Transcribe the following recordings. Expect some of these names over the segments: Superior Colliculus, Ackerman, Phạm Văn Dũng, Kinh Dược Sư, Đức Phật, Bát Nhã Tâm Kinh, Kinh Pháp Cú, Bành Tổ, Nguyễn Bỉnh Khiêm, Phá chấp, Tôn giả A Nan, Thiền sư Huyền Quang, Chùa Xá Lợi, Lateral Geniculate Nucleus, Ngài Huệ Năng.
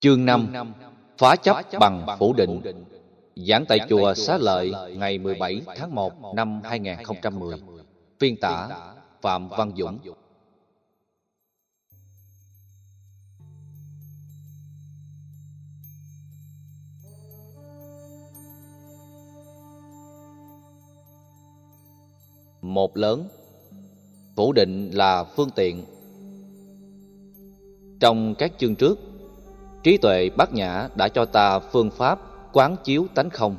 Chương 5: Phá chấp bằng phủ định. Giảng tại Chùa Xá Lợi ngày 17 tháng 1 năm 2010. Phiên tả Phạm Văn Dũng. Một lớn. Phủ định là phương tiện. Trong các chương trước, trí tuệ Bát Nhã đã cho ta phương pháp quán chiếu tánh không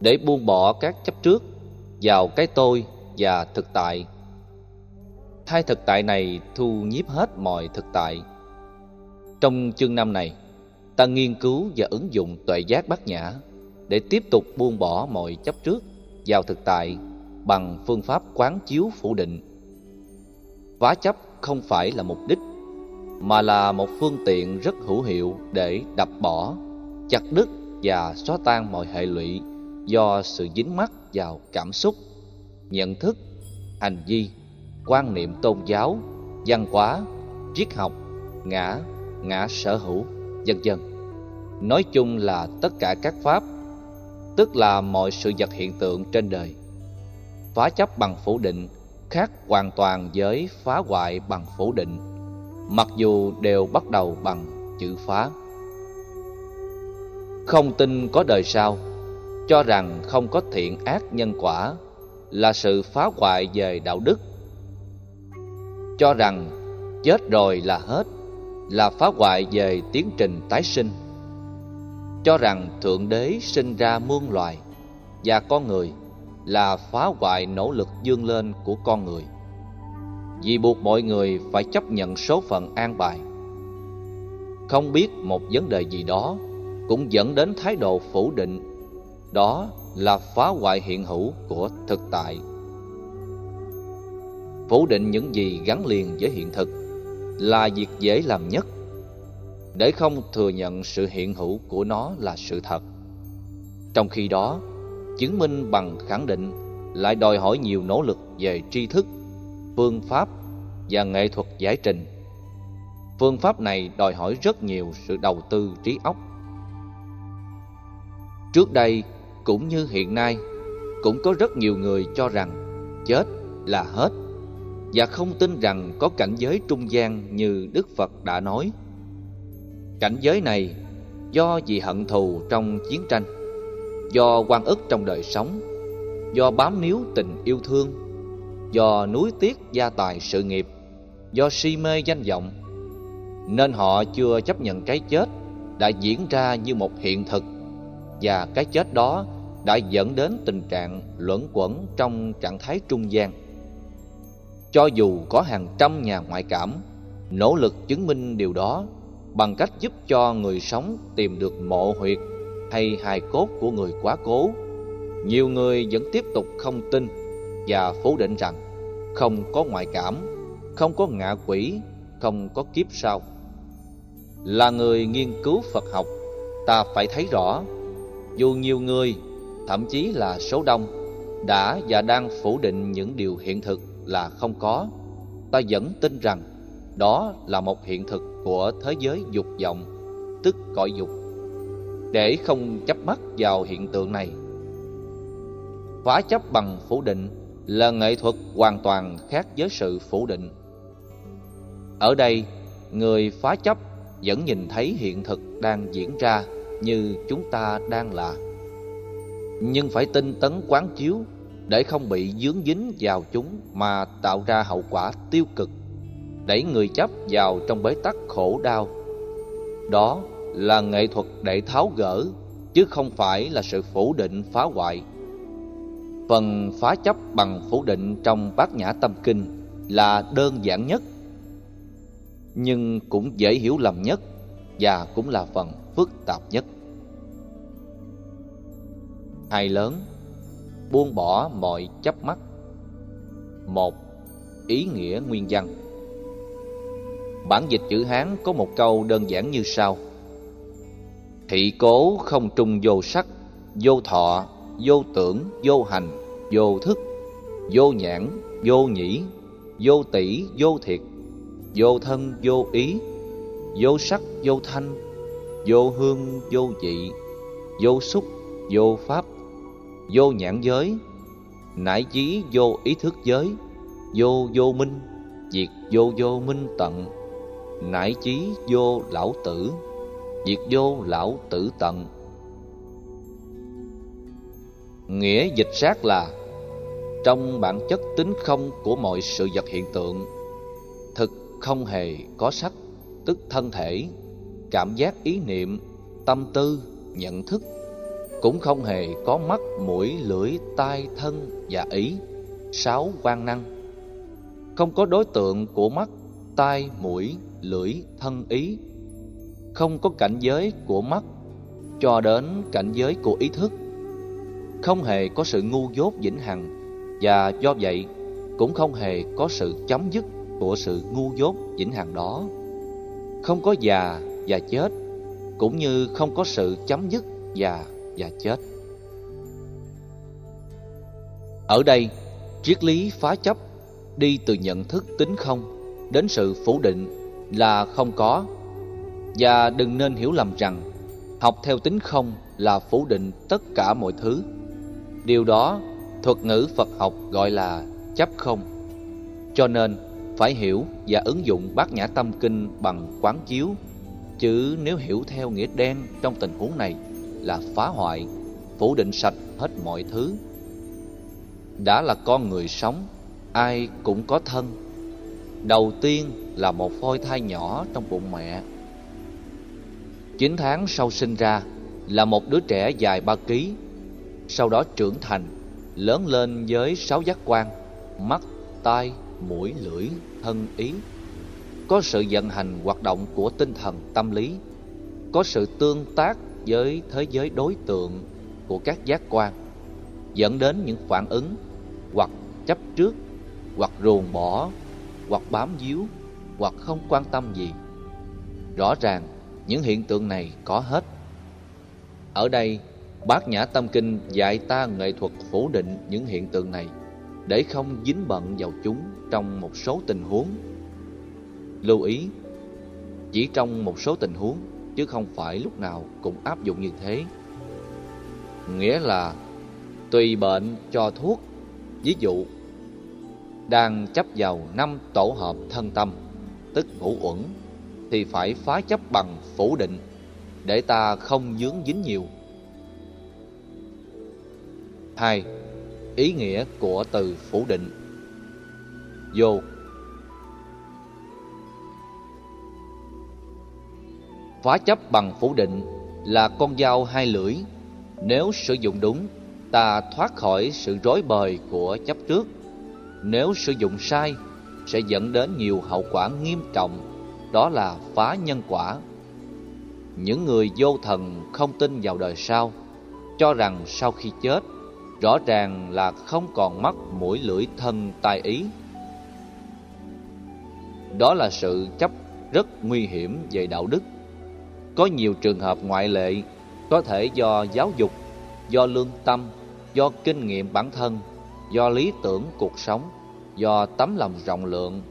để buông bỏ các chấp trước vào cái tôi và thực tại. Hai thực tại này thu nhiếp hết mọi thực tại. Trong chương 5 này, ta nghiên cứu và ứng dụng tuệ giác Bát Nhã để tiếp tục buông bỏ mọi chấp trước vào thực tại bằng phương pháp quán chiếu phủ định. Phá chấp không phải là mục đích, mà là một phương tiện rất hữu hiệu để đập bỏ, chặt đứt và xóa tan mọi hệ lụy do sự dính mắc vào cảm xúc, nhận thức, hành vi, quan niệm tôn giáo, văn hóa, triết học, ngã sở hữu, vân vân. Nói chung là tất cả các pháp, tức là mọi sự vật hiện tượng trên đời. Phá chấp bằng phủ định khác hoàn toàn với phá hoại bằng phủ định, mặc dù đều bắt đầu bằng chữ phá. Không tin có đời sau, cho rằng không có thiện ác nhân quả, là sự phá hoại về đạo đức. Cho rằng chết rồi là hết, là phá hoại về tiến trình tái sinh. Cho rằng Thượng Đế sinh ra muôn loài và con người, là phá hoại nỗ lực vươn lên của con người, vì buộc mọi người phải chấp nhận số phận an bài. Không biết một vấn đề gì đó cũng dẫn đến thái độ phủ định, đó là phá hoại hiện hữu của thực tại. Phủ định những gì gắn liền với hiện thực là việc dễ làm nhất, để không thừa nhận sự hiện hữu của nó là sự thật. Trong khi đó, chứng minh bằng khẳng định lại đòi hỏi nhiều nỗ lực về tri thức, phương pháp và nghệ thuật giải trình. Phương pháp này đòi hỏi rất nhiều sự đầu tư trí óc. Trước đây cũng như hiện nay, cũng có rất nhiều người cho rằng chết là hết, và không tin rằng có cảnh giới trung gian như Đức Phật đã nói. Cảnh giới này do vì hận thù trong chiến tranh, do oan ức trong đời sống, do bám níu tình yêu thương, do nuối tiếc gia tài sự nghiệp, do si mê danh vọng, nên họ chưa chấp nhận cái chết đã diễn ra như một hiện thực, và cái chết đó đã dẫn đến tình trạng luẩn quẩn trong trạng thái trung gian. Cho dù có hàng trăm nhà ngoại cảm nỗ lực chứng minh điều đó bằng cách giúp cho người sống tìm được mộ huyệt hay hài cốt của người quá cố, nhiều người vẫn tiếp tục không tin và phủ định rằng không có ngoại cảm, không có ngạ quỷ, không có kiếp sau. Là người nghiên cứu Phật học, ta phải thấy rõ, dù nhiều người, thậm chí là số đông, đã và đang phủ định những điều hiện thực là không có, ta vẫn tin rằng đó là một hiện thực của thế giới dục vọng, tức cõi dục, để không chấp mắc vào hiện tượng này. Phá chấp bằng phủ định là nghệ thuật hoàn toàn khác với sự phủ định. Ở đây, người phá chấp vẫn nhìn thấy hiện thực đang diễn ra như chúng ta đang là, nhưng phải tinh tấn quán chiếu để không bị vướng dính vào chúng mà tạo ra hậu quả tiêu cực, đẩy người chấp vào trong bế tắc khổ đau. Đó là nghệ thuật để tháo gỡ, chứ không phải là sự phủ định phá hoại. Phần phá chấp bằng phủ định trong Bát Nhã Tâm Kinh là đơn giản nhất, nhưng cũng dễ hiểu lầm nhất, và cũng là phần phức tạp nhất. Hai lớn. Buông bỏ mọi chấp mắc. Một. Ý nghĩa nguyên văn. Bản dịch chữ Hán có một câu đơn giản như sau: thị cố không trung vô sắc, vô thọ, vô tưởng, vô hành, vô thức, vô nhãn, vô nhĩ, vô tỷ, vô thiệt, vô thân, vô ý, vô sắc, vô thanh, vô hương, vô vị, vô xúc, vô pháp, vô nhãn giới, nải chí vô ý thức giới, vô vô minh, diệt vô vô minh tận, nải chí vô lão tử, diệt vô lão tử tận. Nghĩa dịch sát là: trong bản chất tính không của mọi sự vật hiện tượng, thực không hề có sắc, tức thân thể, cảm giác, ý niệm, tâm tư, nhận thức, cũng không hề có mắt, mũi, lưỡi, tai, thân và ý, 6 quan năng. Không có đối tượng của mắt, tai, mũi, lưỡi, thân, ý. Không có cảnh giới của mắt cho đến cảnh giới của ý thức. Không hề có sự ngu dốt vĩnh hằng, và do vậy cũng không hề có sự chấm dứt của sự ngu dốt vĩnh hằng đó. Không có già và chết, cũng như không có sự chấm dứt già và chết. Ở đây, triết lý phá chấp đi từ nhận thức tính không đến sự phủ định là không có. Và đừng nên hiểu lầm rằng học theo tính không là phủ định tất cả mọi thứ. Điều đó thuật ngữ Phật học gọi là chấp không. Cho nên phải hiểu và ứng dụng Bát Nhã Tâm Kinh bằng quán chiếu, chứ nếu hiểu theo nghĩa đen trong tình huống này là phá hoại, phủ định sạch hết mọi thứ. Đã là con người sống, ai cũng có thân. Đầu tiên là một phôi thai nhỏ trong bụng mẹ. 9 tháng sau sinh ra là một đứa trẻ dài 3 kg, sau đó trưởng thành, lớn lên với 6 giác quan: mắt, tai, mũi, lưỡi, thân, ý. Có sự vận hành hoạt động của tinh thần tâm lý, có sự tương tác với thế giới đối tượng của các giác quan, dẫn đến những phản ứng hoặc chấp trước, hoặc ruồng bỏ, hoặc bám víu, hoặc không quan tâm gì. Rõ ràng những hiện tượng này có hết. Ở đây, Bát Nhã Tâm Kinh dạy ta nghệ thuật phủ định những hiện tượng này để không dính bận vào chúng trong một số tình huống. Lưu ý, chỉ trong một số tình huống, chứ không phải lúc nào cũng áp dụng như thế. Nghĩa là tùy bệnh cho thuốc. Ví dụ, đang chấp vào 5 tổ hợp thân tâm, tức ngũ uẩn, thì phải phá chấp bằng phủ định để ta không vướng dính nhiều. 2. Ý nghĩa của từ phủ định. Vô. Phá chấp bằng phủ định là con dao hai lưỡi. Nếu sử dụng đúng, ta thoát khỏi sự rối bời của chấp trước. Nếu sử dụng sai, sẽ dẫn đến nhiều hậu quả nghiêm trọng, đó là phá nhân quả. Những người vô thần không tin vào đời sau, cho rằng sau khi chết, rõ ràng là không còn mắt, mũi, lưỡi, thân, tai, ý. Đó là sự chấp rất nguy hiểm về đạo đức. Có nhiều trường hợp ngoại lệ, có thể do giáo dục, do lương tâm, do kinh nghiệm bản thân, do lý tưởng cuộc sống, do tấm lòng rộng lượng.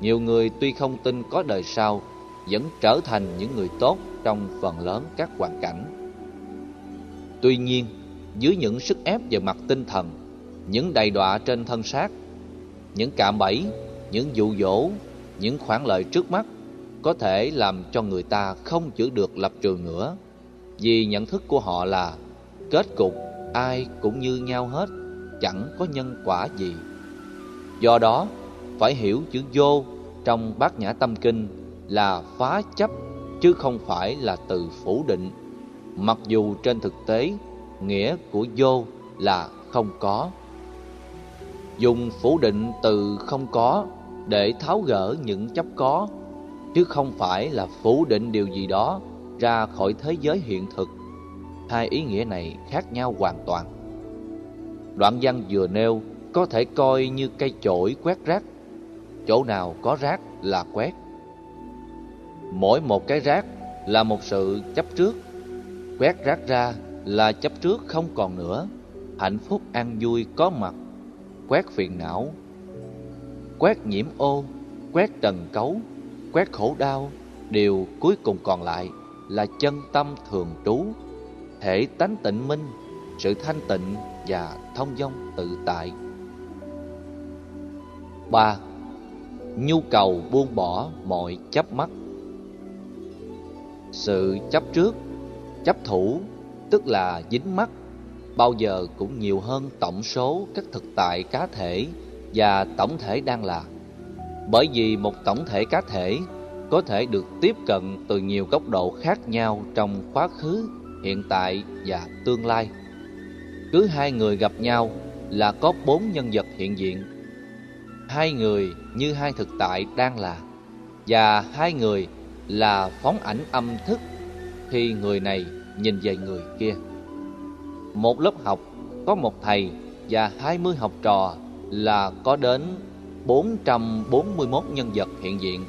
Nhiều người tuy không tin có đời sau, vẫn trở thành những người tốt trong phần lớn các hoàn cảnh. Tuy nhiên, dưới những sức ép về mặt tinh thần, những đầy đọa trên thân xác, những cạm bẫy, những dụ dỗ, những khoản lợi trước mắt, có thể làm cho người ta không giữ được lập trường nữa, vì nhận thức của họ là kết cục ai cũng như nhau hết, chẳng có nhân quả gì. Do đó, phải hiểu chữ vô trong Bát Nhã Tâm Kinh là phá chấp, chứ không phải là từ phủ định. Mặc dù trên thực tế, nghĩa của vô là không có. Dùng phủ định từ không có để tháo gỡ những chấp có, chứ không phải là phủ định điều gì đó ra khỏi thế giới hiện thực. Hai ý nghĩa này khác nhau hoàn toàn. Đoạn văn vừa nêu có thể coi như cây chổi quét rác. Chỗ nào có rác là quét. Mỗi một cái rác là một sự chấp trước. Quét rác ra là chấp trước không còn nữa. Hạnh phúc an vui có mặt. Quét phiền não, quét nhiễm ô, quét trần cấu, quét khổ đau, điều cuối cùng còn lại là chân tâm thường trú, thể tánh tịnh minh, sự thanh tịnh và thông dong tự tại. 3. Nhu cầu buông bỏ mọi chấp mắc. Sự chấp trước, chấp thủ, tức là dính mắc, bao giờ cũng nhiều hơn tổng số các thực tại cá thể và tổng thể đang là. Bởi vì một tổng thể cá thể có thể được tiếp cận từ nhiều góc độ khác nhau trong quá khứ, hiện tại và tương lai. Cứ hai người gặp nhau là có 4 nhân vật hiện diện. Hai người như hai thực tại đang là, và hai người là phóng ảnh âm thức khi người này nhìn về người kia. Một lớp học có một thầy và 20 học trò là có đến 441 nhân vật hiện diện.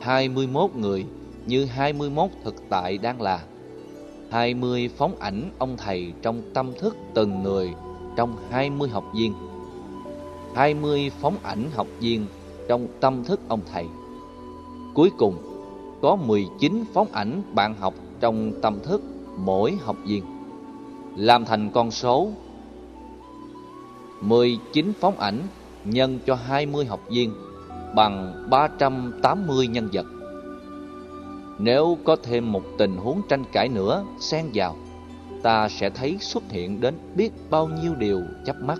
21 người như 21 thực tại đang là, 20 phóng ảnh ông thầy trong tâm thức từng người trong 20 học viên, 20 phóng ảnh học viên trong tâm thức ông thầy. Cuối cùng có 19 phóng ảnh bạn học trong tâm thức mỗi học viên, làm thành con số 19 phóng ảnh nhân cho 20 học viên bằng 380 nhân vật. Nếu có thêm một tình huống tranh cãi nữa xen vào, ta sẽ thấy xuất hiện đến biết bao nhiêu điều chớp mắt.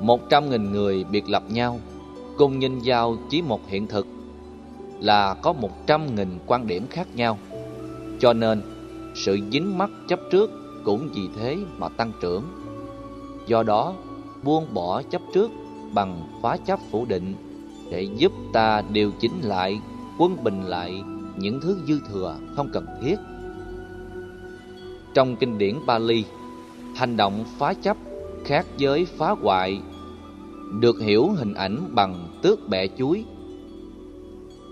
100.000 người biệt lập nhau, cùng nhìn vào chỉ một hiện thực, là có 100.000 quan điểm khác nhau. Cho nên, sự dính mắc chấp trước cũng vì thế mà tăng trưởng. Do đó, buông bỏ chấp trước bằng phá chấp phủ định để giúp ta điều chỉnh lại, quân bình lại những thứ dư thừa không cần thiết. Trong kinh điển Pali, hành động phá chấp khác với phá hoại được hiểu hình ảnh bằng tước bẹ chuối.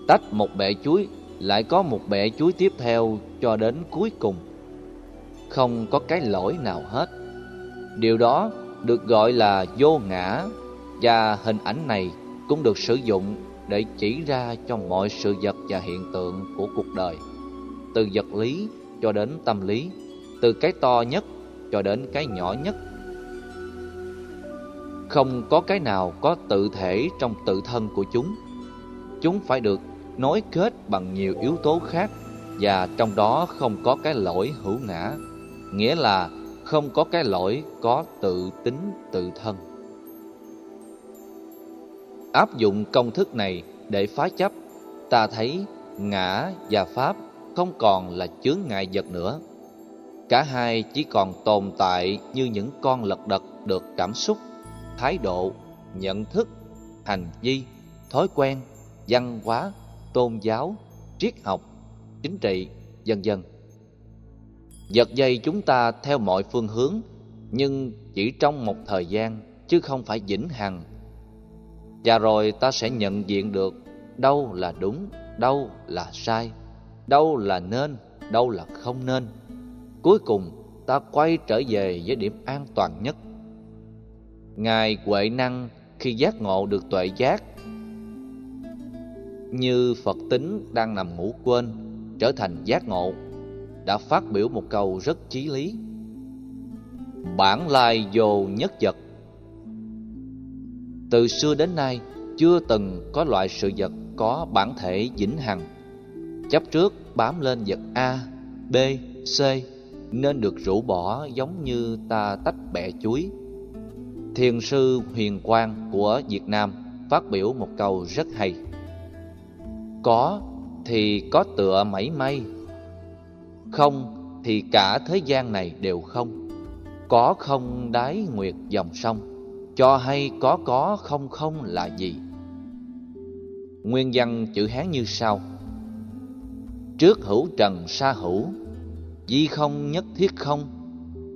Tách một bẹ chuối lại có một bẹ chuối tiếp theo cho đến cuối cùng, không có cái lỗi nào hết. Điều đó được gọi là vô ngã, và hình ảnh này cũng được sử dụng để chỉ ra cho mọi sự vật và hiện tượng của cuộc đời, từ vật lý cho đến tâm lý, từ cái to nhất cho đến cái nhỏ nhất. Không có cái nào có tự thể trong tự thân của chúng. Chúng phải được nối kết bằng nhiều yếu tố khác, và trong đó không có cái lỗi hữu ngã, nghĩa là không có cái lỗi có tự tính tự thân. Áp dụng công thức này để phá chấp, ta thấy ngã và pháp không còn là chướng ngại vật nữa. Cả hai chỉ còn tồn tại như những con lật đật được cảm xúc, thái độ, nhận thức, hành vi, thói quen, văn hóa, tôn giáo, triết học, chính trị, vân vân. Giật dây chúng ta theo mọi phương hướng, nhưng chỉ trong một thời gian chứ không phải vĩnh hằng. Và rồi ta sẽ nhận diện được đâu là đúng, đâu là sai, đâu là nên, đâu là không nên. Cuối cùng ta quay trở về với điểm an toàn nhất. Ngài Huệ Năng khi giác ngộ được tuệ giác, như Phật tính đang nằm ngủ quên trở thành giác ngộ, đã phát biểu một câu rất chí lý: bản lai vô nhất vật. Từ xưa đến nay chưa từng có loại sự vật có bản thể vĩnh hằng. Chấp trước bám lên vật A, B, C nên được rũ bỏ, giống như ta tách bẹ chuối. Thiền sư Huyền Quang của Việt Nam phát biểu một câu rất hay: có thì có tựa mảy may, không thì cả thế gian này đều không. Có không đáy nguyệt dòng sông, cho hay có không không là gì. Nguyên văn chữ Hán như sau: trước hữu trần sa hữu, di không nhất thiết không,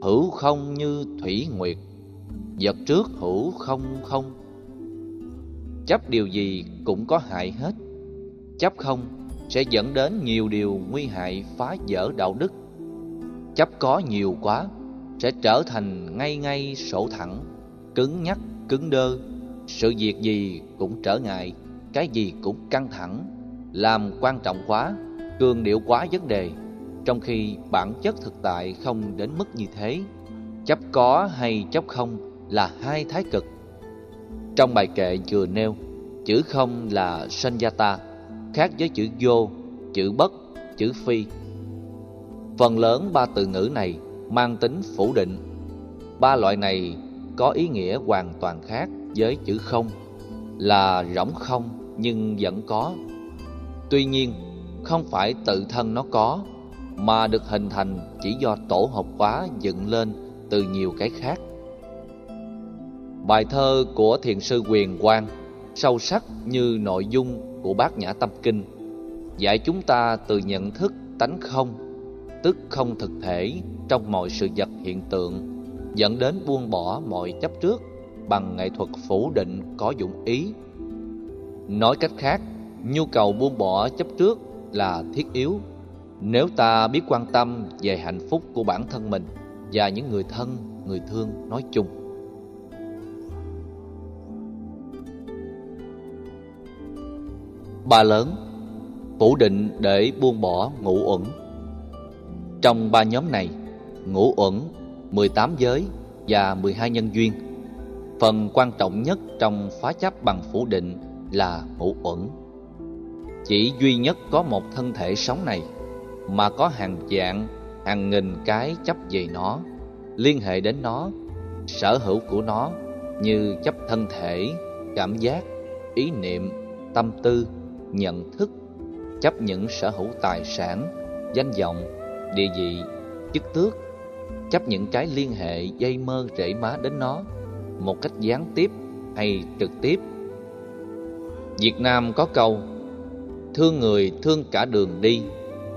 hữu không như thủy nguyệt, vật trước hữu không không. Chấp điều gì cũng có hại hết. Chấp không sẽ dẫn đến nhiều điều nguy hại, phá vỡ đạo đức. Chấp có nhiều quá sẽ trở thành ngay ngay sổ thẳng, cứng nhắc cứng đơ, sự việc gì cũng trở ngại, cái gì cũng căng thẳng, làm quan trọng quá, cường điệu quá vấn đề, trong khi bản chất thực tại không đến mức như thế. Chấp có hay chấp không là hai thái cực. Trong bài kệ vừa nêu, chữ không là sanyata, khác với chữ vô, chữ bất, chữ phi. Phần lớn ba từ ngữ này mang tính phủ định. Ba loại này có ý nghĩa hoàn toàn khác với chữ không, là rỗng không nhưng vẫn có. Tuy nhiên, không phải tự thân nó có, mà được hình thành chỉ do tổ hợp hóa dựng lên từ nhiều cái khác. Bài thơ của Thiền sư Huyền Quang sâu sắc như nội dung của Bát Nhã Tâm Kinh, dạy chúng ta từ nhận thức tánh không, tức không thực thể trong mọi sự vật hiện tượng, dẫn đến buông bỏ mọi chấp trước bằng nghệ thuật phủ định có dụng ý. Nói cách khác, nhu cầu buông bỏ chấp trước là thiết yếu nếu ta biết quan tâm về hạnh phúc của bản thân mình và những người thân, người thương nói chung. Ba lớn, phủ định để buông bỏ ngũ uẩn. Trong ba nhóm này, ngũ uẩn, 18 giới và 12 nhân duyên, phần quan trọng nhất trong phá chấp bằng phủ định là ngũ uẩn. Chỉ duy nhất có một thân thể sống này mà có hàng vạn, hàng nghìn cái chấp về nó, liên hệ đến nó, sở hữu của nó như chấp thân thể, cảm giác, ý niệm, tâm tư, nhận thức, chấp những sở hữu tài sản, danh vọng, địa vị, chức tước, chấp những cái liên hệ dây mơ rễ má đến nó một cách gián tiếp hay trực tiếp. Việt Nam có câu: thương người thương cả đường đi,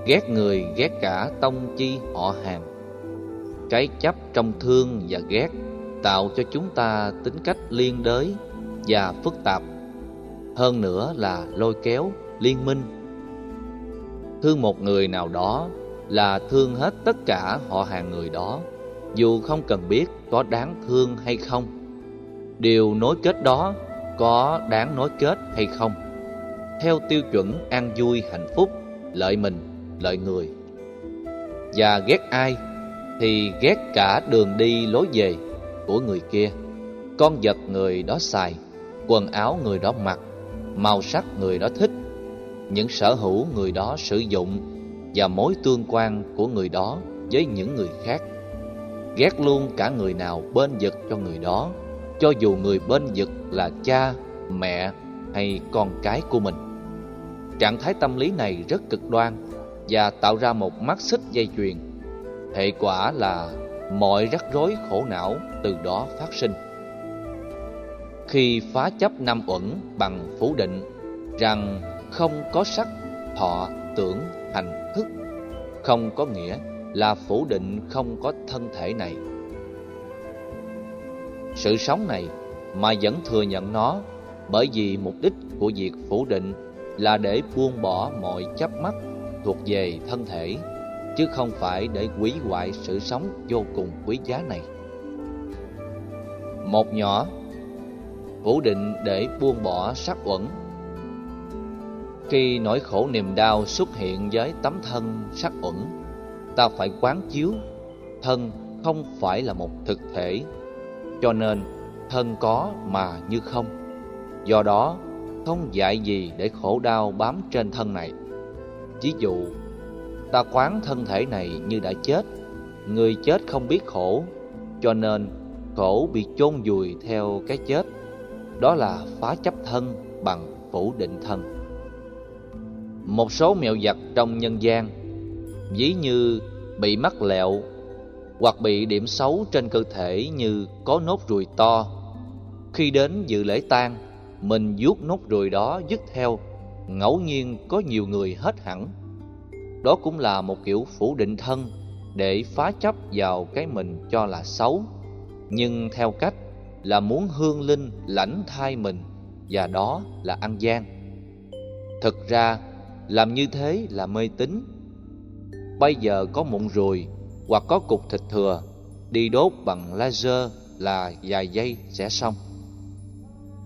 ghét người ghét cả tông chi họ hàng. Cái chấp trong thương và ghét tạo cho chúng ta tính cách liên đới và phức tạp, hơn nữa là lôi kéo, liên minh. Thương một người nào đó là thương hết tất cả họ hàng người đó, dù không cần biết có đáng thương hay không, điều nối kết đó có đáng nối kết hay không, theo tiêu chuẩn an vui hạnh phúc, lợi mình, lợi người. Và ghét ai thì ghét cả đường đi lối về của người kia, con vật người đó xài, quần áo người đó mặc, màu sắc người đó thích, những sở hữu người đó sử dụng và mối tương quan của người đó với những người khác. Ghét luôn cả người nào bên vực cho người đó, cho dù người bên vực là cha, mẹ hay con cái của mình. Trạng thái tâm lý này rất cực đoan và tạo ra một mắt xích dây chuyền. Hệ quả là mọi rắc rối khổ não từ đó phát sinh. Khi phá chấp năm uẩn bằng phủ định rằng không có sắc, thọ, tưởng, hành, thức, không có nghĩa là phủ định không có thân thể này, sự sống này, mà vẫn thừa nhận nó, bởi vì mục đích của việc phủ định là để buông bỏ mọi chấp mắc thuộc về thân thể, chứ không phải để hủy hoại sự sống vô cùng quý giá này. Một nhỏ, phủ định để buông bỏ sắc uẩn. Khi nỗi khổ niềm đau xuất hiện với tấm thân sắc uẩn, ta phải quán chiếu thân không phải là một thực thể, cho nên thân có mà như không. Do đó, không dạy gì để khổ đau bám trên thân này. Ví dụ, ta quán thân thể này như đã chết, người chết không biết khổ, cho nên khổ bị chôn vùi theo cái chết. Đó là phá chấp thân bằng phủ định thân. Một số mẹo vặt trong nhân gian, ví như bị mắc lẹo hoặc bị điểm xấu trên cơ thể như có nốt ruồi to, khi đến dự lễ tang mình vuốt nốt ruồi đó dứt theo, ngẫu nhiên có nhiều người hết hẳn. Đó cũng là một kiểu phủ định thân để phá chấp vào cái mình cho là xấu, nhưng theo cách là muốn hương linh lãnh thai mình, và đó là ăn gian. Thực ra làm như thế là mê tín. Bây giờ có mụn ruồi hoặc có cục thịt thừa, đi đốt bằng laser là vài giây sẽ xong.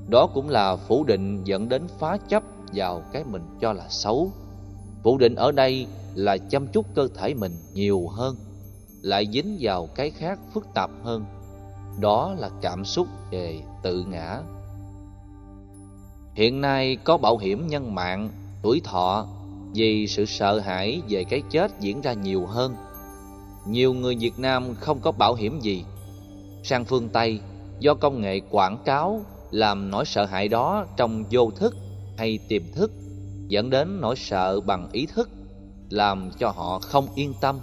Đó cũng là phủ định dẫn đến phá chấp vào cái mình cho là xấu, Phủ định ở đây là chăm chút cơ thể mình nhiều hơn, lại dính vào cái khác phức tạp hơn, đó là cảm xúc về tự ngã. Hiện nay có bảo hiểm nhân mạng, tuổi thọ, vì sự sợ hãi về cái chết diễn ra nhiều hơn. Nhiều người Việt Nam không có bảo hiểm gì. Sang phương Tây, do công nghệ quảng cáo làm nỗi sợ hãi đó trong vô thức hay tiềm thức, dẫn đến nỗi sợ bằng ý thức, làm cho họ không yên tâm.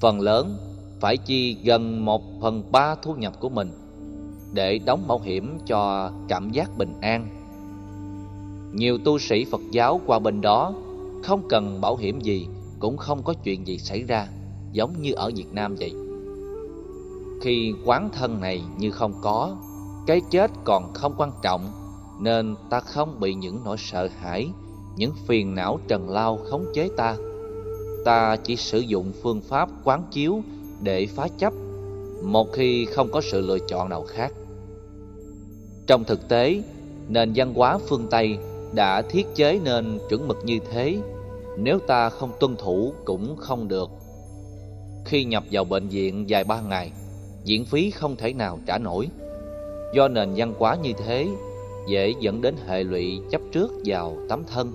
Phần lớn phải chi gần 1/3 thu nhập của mình để đóng bảo hiểm cho cảm giác bình an. Nhiều tu sĩ Phật giáo qua bên đó không cần bảo hiểm gì, cũng không có chuyện gì xảy ra, giống như ở Việt Nam vậy. Khi quán thân này như không có, cái chết còn không quan trọng, nên ta không bị những nỗi sợ hãi, những phiền não trần lao khống chế ta. Ta chỉ sử dụng phương pháp quán chiếu để phá chấp, một khi không có sự lựa chọn nào khác. Trong thực tế, nền văn hóa phương Tây đã thiết chế nên chuẩn mực như thế, nếu ta không tuân thủ cũng không được. Khi nhập vào bệnh viện vài ba ngày, viện phí không thể nào trả nổi. Do nền văn hóa như thế, dễ dẫn đến hệ lụy chấp trước vào tấm thân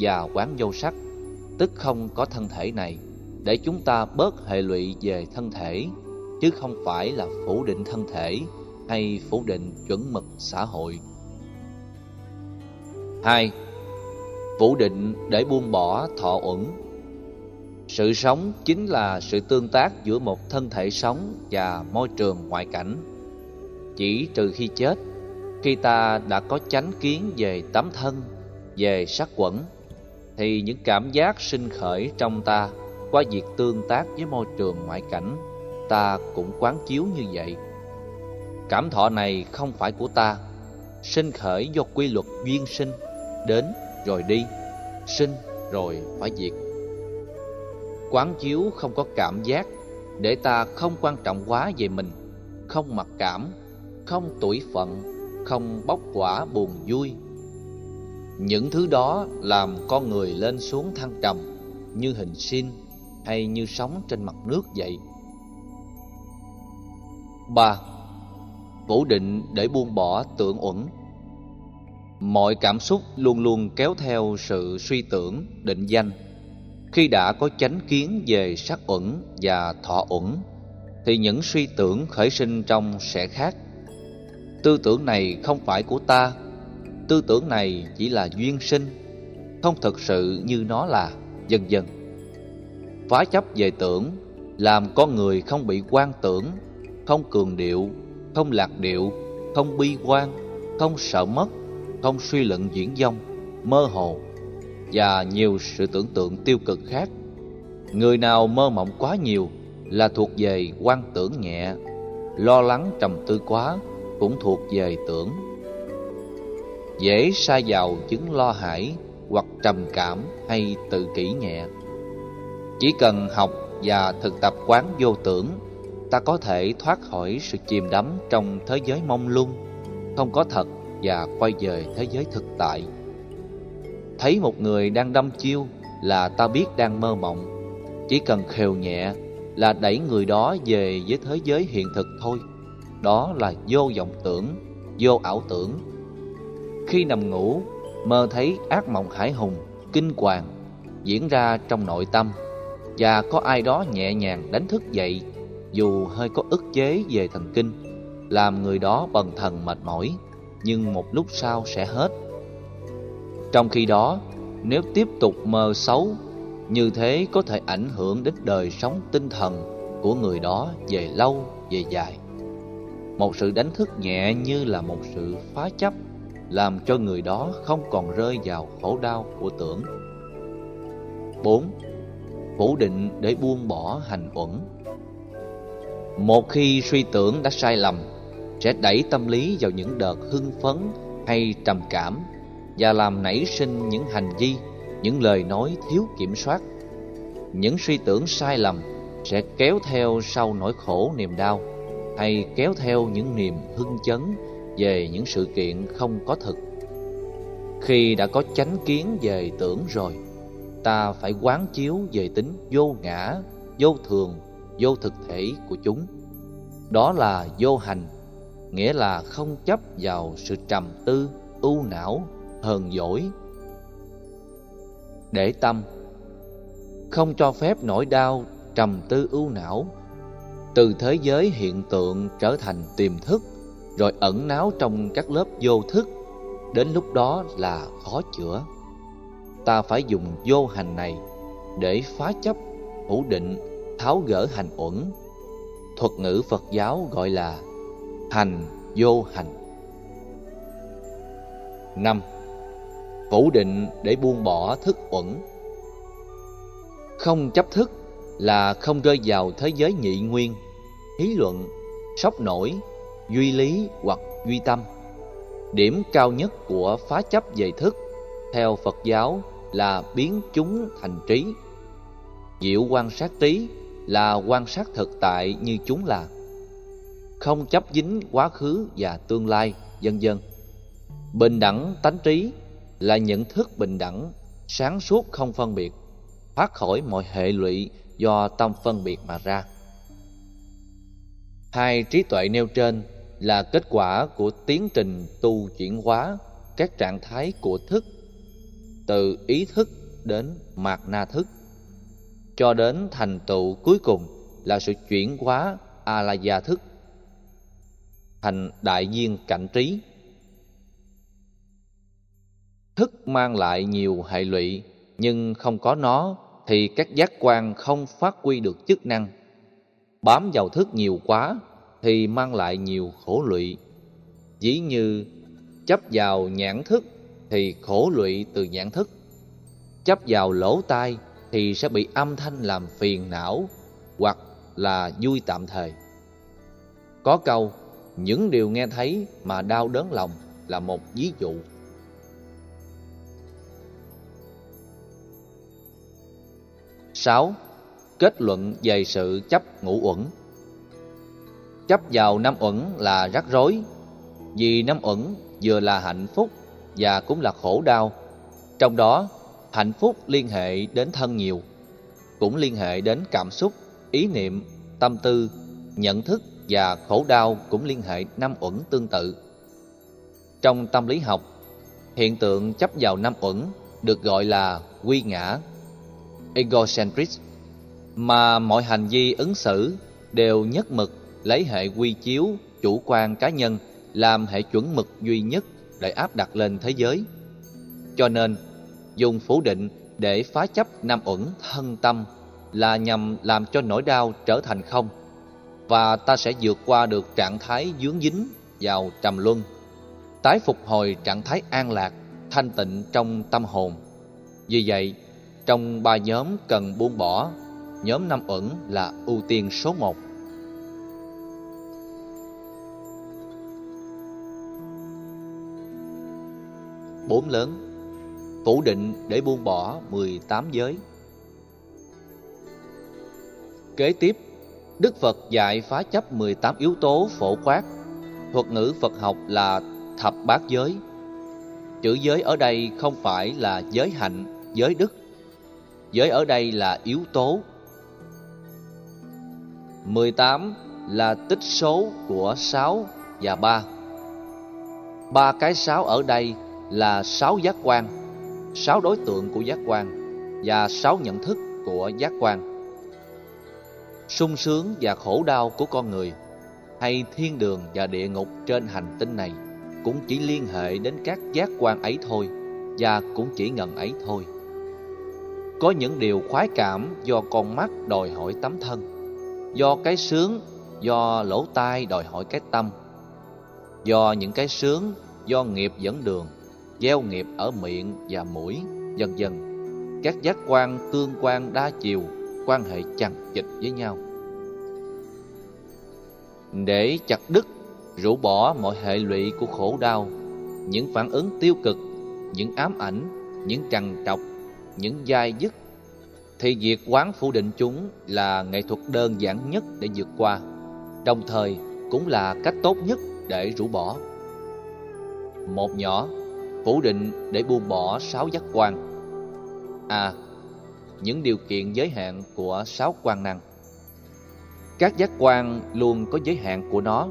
và quán vô sắc, tức không có thân thể này, để chúng ta bớt hệ lụy về thân thể, chứ không phải là phủ định thân thể hay phủ định chuẩn mực xã hội. 2. Phủ định để buông bỏ thọ uẩn. Sự sống chính là sự tương tác giữa một thân thể sống và môi trường ngoại cảnh. Chỉ trừ khi chết, khi ta đã có chánh kiến về tấm thân, về sắc uẩn, thì những cảm giác sinh khởi trong ta qua việc tương tác với môi trường ngoại cảnh, ta cũng quán chiếu như vậy. Cảm thọ này không phải của ta, sinh khởi do quy luật duyên sinh, đến rồi đi, sinh rồi phải diệt. Quán chiếu không có cảm giác, để ta không quan trọng quá về mình, không mặc cảm, không tuổi phận, không bốc quả buồn vui. Những thứ đó làm con người lên xuống thăng trầm, như hình sin hay như sóng trên mặt nước vậy. 3. Phủ định để buông bỏ tưởng uẩn. Mọi cảm xúc luôn luôn kéo theo sự suy tưởng, định danh. Khi đã có chánh kiến về sắc uẩn và thọ uẩn, thì những suy tưởng khởi sinh trong sẽ khác. Tư tưởng này không phải của ta, tư tưởng này chỉ là duyên sinh, không thực sự như nó là, vân vân. Phá chấp về tưởng làm con người không bị quan tưởng, không cường điệu, không lạc điệu, không bi quan, không sợ mất, không suy luận viển vông, mơ hồ và nhiều sự tưởng tượng tiêu cực khác. Người nào mơ mộng quá nhiều là thuộc về quan tưởng nhẹ, lo lắng trầm tư quá cũng thuộc về tưởng. Dễ sa vào chứng lo hãi hoặc trầm cảm hay tự kỷ nhẹ. Chỉ cần học và thực tập quán vô tưởng, ta có thể thoát khỏi sự chìm đắm trong thế giới mông lung, không có thật và quay về thế giới thực tại. Thấy một người đang đâm chiêu là ta biết đang mơ mộng, chỉ cần khều nhẹ là đẩy người đó về với thế giới hiện thực thôi. Đó là vô vọng tưởng, vô ảo tưởng. Khi nằm ngủ, mơ thấy ác mộng hãi hùng, kinh hoàng diễn ra trong nội tâm, và có ai đó nhẹ nhàng đánh thức dậy, dù hơi có ức chế về thần kinh, làm người đó bần thần mệt mỏi, nhưng một lúc sau sẽ hết. Trong khi đó, nếu tiếp tục mơ xấu, như thế có thể ảnh hưởng đến đời sống tinh thần của người đó về lâu, về dài. Một sự đánh thức nhẹ như là một sự phá chấp, làm cho người đó không còn rơi vào khổ đau của tưởng. 4. Phủ định để buông bỏ hành uẩn. Một khi suy tưởng đã sai lầm, sẽ đẩy tâm lý vào những đợt hưng phấn hay trầm cảm, và làm nảy sinh những hành vi, những lời nói thiếu kiểm soát. Những suy tưởng sai lầm sẽ kéo theo sau nỗi khổ niềm đau, hay kéo theo những niềm hưng chấn về những sự kiện không có thực. Khi đã có chánh kiến về tưởng rồi, ta phải quán chiếu về tính vô ngã, vô thường, vô thực thể của chúng. Đó là vô hành, nghĩa là không chấp vào sự trầm tư, ưu não, hờn dỗi. Để tâm, không cho phép nỗi đau, trầm tư ưu não từ thế giới hiện tượng trở thành tiềm thức, rồi ẩn náu trong các lớp vô thức, đến lúc đó là khó chữa. Ta phải dùng vô hành này để phá chấp, hữu định, tháo gỡ hành uẩn. Thuật ngữ Phật giáo gọi là hành vô hành. 5. Phủ định để buông bỏ thức uẩn. Không chấp thức là không rơi vào thế giới nhị nguyên, lý luận, sốc nổi, duy lý hoặc duy tâm. Điểm cao nhất của phá chấp về thức theo Phật giáo là biến chúng thành trí. Diệu quan sát trí là quan sát thực tại như chúng là, không chấp dính quá khứ và tương lai, vân vân. Bình đẳng tánh trí là nhận thức bình đẳng, sáng suốt không phân biệt, thoát khỏi mọi hệ lụy do tâm phân biệt mà ra. Hai trí tuệ nêu trên là kết quả của tiến trình tu chuyển hóa các trạng thái của thức, từ ý thức đến mạt na thức, cho đến thành tựu cuối cùng là sự chuyển hóa a-la-gia thức thành đại viên cảnh trí. Thức mang lại nhiều hệ lụy, nhưng không có nó thì các giác quan không phát huy được chức năng. Bám vào thức nhiều quá thì mang lại nhiều khổ lụy. Ví như chấp vào nhãn thức thì khổ lụy từ nhãn thức, chấp vào lỗ tai thì sẽ bị âm thanh làm phiền não hoặc là vui tạm thời. Có câu những điều nghe thấy mà đau đớn lòng là một ví dụ. 6. Kết luận về sự chấp ngũ uẩn. Chấp vào năm uẩn là rắc rối, vì năm uẩn vừa là hạnh phúc và cũng là khổ đau. Trong đó, hạnh phúc liên hệ đến thân nhiều, cũng liên hệ đến cảm xúc, ý niệm, tâm tư, nhận thức, và khổ đau cũng liên hệ năm uẩn tương tự. Trong tâm lý học, hiện tượng chấp vào năm uẩn được gọi là quy ngã, egocentric, mà mọi hành vi ứng xử đều nhất mực lấy hệ quy chiếu chủ quan cá nhân làm hệ chuẩn mực duy nhất để áp đặt lên thế giới. Cho nên, dùng phủ định để phá chấp năm uẩn thân tâm là nhằm làm cho nỗi đau trở thành không, và ta sẽ vượt qua được trạng thái vướng dính vào trầm luân, tái phục hồi trạng thái an lạc, thanh tịnh trong tâm hồn. Vì vậy, trong ba nhóm cần buông bỏ, nhóm năm uẩn là ưu tiên số 1. 4. Lớn phủ định để buông bỏ 18 giới. Kế tiếp, Đức Phật dạy phá chấp 18 yếu tố phổ quát, thuật ngữ Phật học là thập bát giới. Chữ giới ở đây không phải là giới hạnh, giới đức. Giới ở đây là yếu tố. 18 là tích số của 6 và 3. Ba cái 6 ở đây là 6 giác quan, 6 đối tượng của giác quan và 6 nhận thức của giác quan. Sung sướng và khổ đau của con người hay thiên đường và địa ngục trên hành tinh này cũng chỉ liên hệ đến các giác quan ấy thôi, và cũng chỉ ngần ấy thôi. Có những điều khoái cảm do con mắt đòi hỏi tấm thân, do cái sướng do lỗ tai đòi hỏi cái tâm, do những cái sướng do nghiệp dẫn đường, gieo nghiệp ở miệng và mũi, vân vân. Các giác quan tương quan đa chiều, quan hệ chằng chịt với nhau. Để chặt đứt, rũ bỏ mọi hệ lụy của khổ đau, những phản ứng tiêu cực, những ám ảnh, những trằn trọc, những dai dứt, thì việc quán phủ định chúng là nghệ thuật đơn giản nhất để vượt qua, đồng thời cũng là cách tốt nhất để rũ bỏ. 1. Nhỏ, phủ định để buông bỏ 6 giác quan. những điều kiện giới hạn của sáu quan năng. Các giác quan luôn có giới hạn của nó.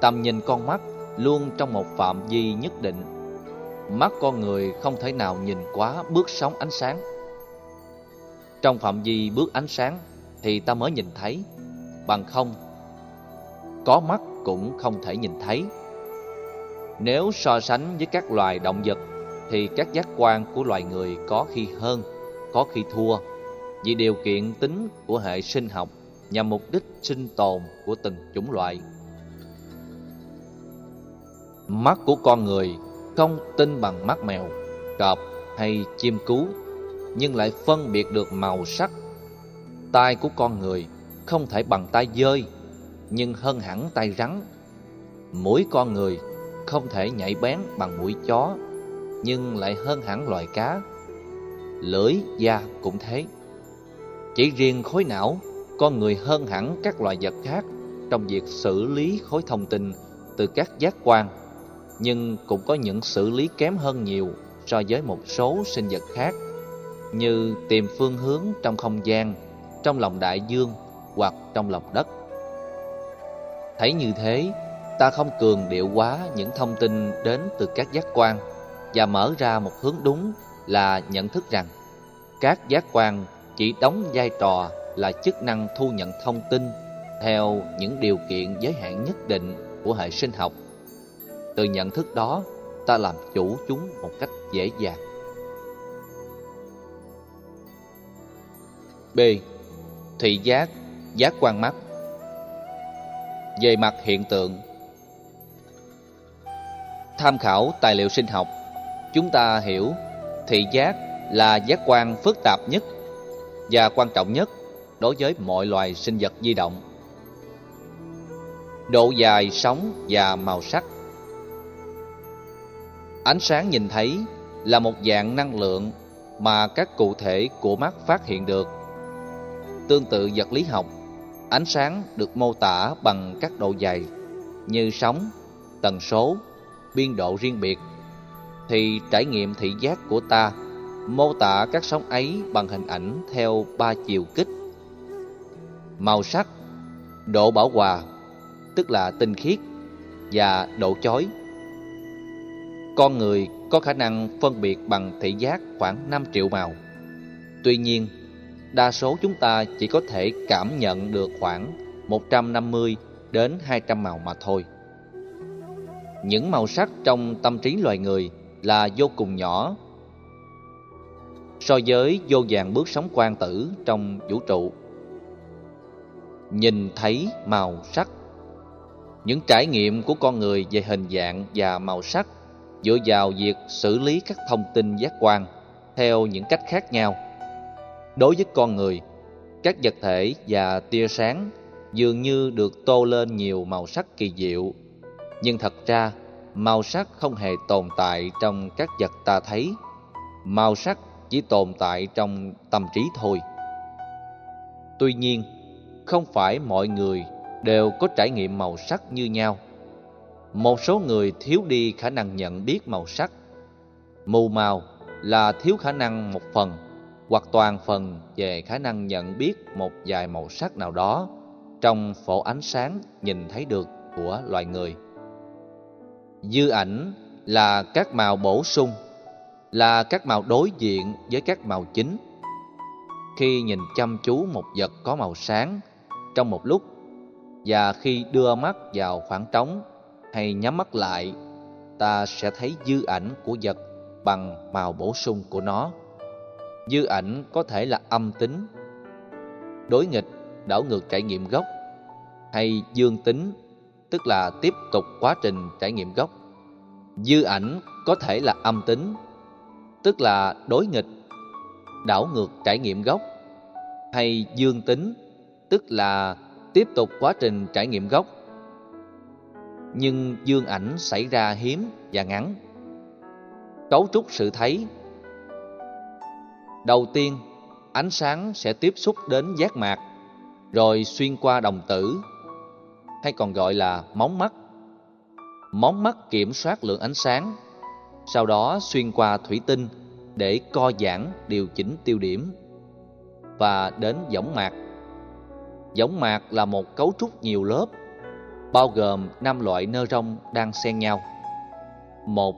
Tầm nhìn con mắt luôn trong một phạm vi nhất định. Mắt con người không thể nào nhìn quá bước sóng ánh sáng. Trong phạm vi bước ánh sáng thì ta mới nhìn thấy, bằng không có mắt cũng không thể nhìn thấy. Nếu so sánh với các loài động vật thì các giác quan của loài người có khi hơn, có khi thua, vì điều kiện tính của hệ sinh học nhằm mục đích sinh tồn của từng chủng loại. Mắt của con người không tinh bằng mắt mèo, cọp hay chim cú, nhưng lại phân biệt được màu sắc. Tai của con người không thể bằng tai dơi, nhưng hơn hẳn tai rắn. Mũi con người không thể nhạy bén bằng mũi chó, nhưng lại hơn hẳn loài cá. Lưỡi, da cũng thế. Chỉ riêng khối não, con người hơn hẳn các loài vật khác trong việc xử lý khối thông tin từ các giác quan, nhưng cũng có những xử lý kém hơn nhiều so với một số sinh vật khác, như tìm phương hướng trong không gian, trong lòng đại dương hoặc trong lòng đất. Thấy như thế, ta không cường điệu quá những thông tin đến từ các giác quan và mở ra một hướng đúng là nhận thức rằng các giác quan chỉ đóng vai trò là chức năng thu nhận thông tin theo những điều kiện giới hạn nhất định của hệ sinh học. Từ nhận thức đó, ta làm chủ chúng một cách dễ dàng. B. Thị giác, giác quan mắt. Về mặt hiện tượng, tham khảo tài liệu sinh học, chúng ta hiểu thị giác là giác quan phức tạp nhất và quan trọng nhất đối với mọi loài sinh vật di động. Độ dài, sóng và màu sắc. Ánh sáng nhìn thấy là một dạng năng lượng mà các cụ thể của mắt phát hiện được. Tương tự vật lý học, ánh sáng được mô tả bằng các độ dài như sóng, tần số, biên độ riêng biệt, thì trải nghiệm thị giác của ta mô tả các sóng ấy bằng hình ảnh theo ba chiều kích. Màu sắc, độ bảo hòa, tức là tinh khiết, và độ chói. Con người có khả năng phân biệt bằng thị giác khoảng 5 triệu màu. Tuy nhiên, đa số chúng ta chỉ có thể cảm nhận được khoảng 150 đến 200 màu mà thôi. Những màu sắc trong tâm trí loài người là vô cùng nhỏ so với vô vàn bước sóng quang tử trong vũ trụ. Nhìn thấy màu sắc. Những trải nghiệm của con người về hình dạng và màu sắc dựa vào việc xử lý các thông tin giác quan theo những cách khác nhau. Đối với con người, các vật thể và tia sáng dường như được tô lên nhiều màu sắc kỳ diệu, nhưng thật ra màu sắc không hề tồn tại trong các vật ta thấy. Màu sắc chỉ tồn tại trong tâm trí thôi. Tuy nhiên, không phải mọi người đều có trải nghiệm màu sắc như nhau. Một số người thiếu đi khả năng nhận biết màu sắc. Mù màu là thiếu khả năng một phần hoặc toàn phần về khả năng nhận biết một vài màu sắc nào đó trong phổ ánh sáng nhìn thấy được của loài người. Dư ảnh là các màu bổ sung, là các màu đối diện với các màu chính. Khi nhìn chăm chú một vật có màu sáng trong một lúc và khi đưa mắt vào khoảng trống hay nhắm mắt lại, ta sẽ thấy dư ảnh của vật bằng màu bổ sung của nó. Dư ảnh có thể là âm tính, đối nghịch, đảo ngược trải nghiệm gốc, hay dương tính, tức là tiếp tục quá trình trải nghiệm gốc. Dư ảnh có thể là âm tính, tức là đối nghịch, đảo ngược trải nghiệm gốc, hay dương tính, tức là tiếp tục quá trình trải nghiệm gốc. Nhưng dương ảnh xảy ra hiếm và ngắn. Cấu trúc sự thấy. Đầu tiên, ánh sáng sẽ tiếp xúc đến giác mạc, rồi xuyên qua đồng tử, hay còn gọi là móng mắt. Móng mắt kiểm soát lượng ánh sáng, sau đó xuyên qua thủy tinh để co giãn điều chỉnh tiêu điểm, và đến võng mạc. Võng mạc là một cấu trúc nhiều lớp, bao gồm 5 loại nơ rong đang xen nhau. 1.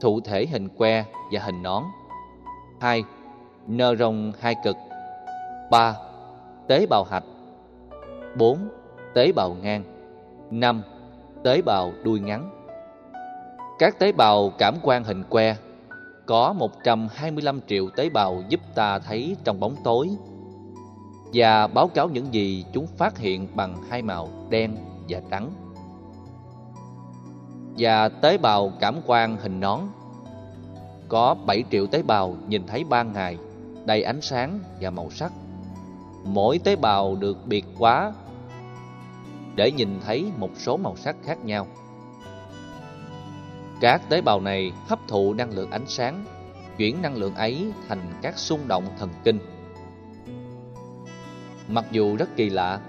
Thụ thể hình que và hình nón. 2. Nơ rong hai cực. 3. Tế bào hạch. 4. Tế bào ngang. 5. Tế bào đuôi ngắn. Các tế bào cảm quan hình que có 125 triệu tế bào giúp ta thấy trong bóng tối và báo cáo những gì chúng phát hiện bằng hai màu đen và trắng. Và tế bào cảm quan hình nón có 7 triệu tế bào nhìn thấy ban ngày, đầy ánh sáng và màu sắc. Mỗi tế bào được biệt hóa để nhìn thấy một số màu sắc khác nhau. Các tế bào này hấp thụ năng lượng ánh sáng, chuyển năng lượng ấy thành các xung động thần kinh. Mặc dù rất kỳ lạ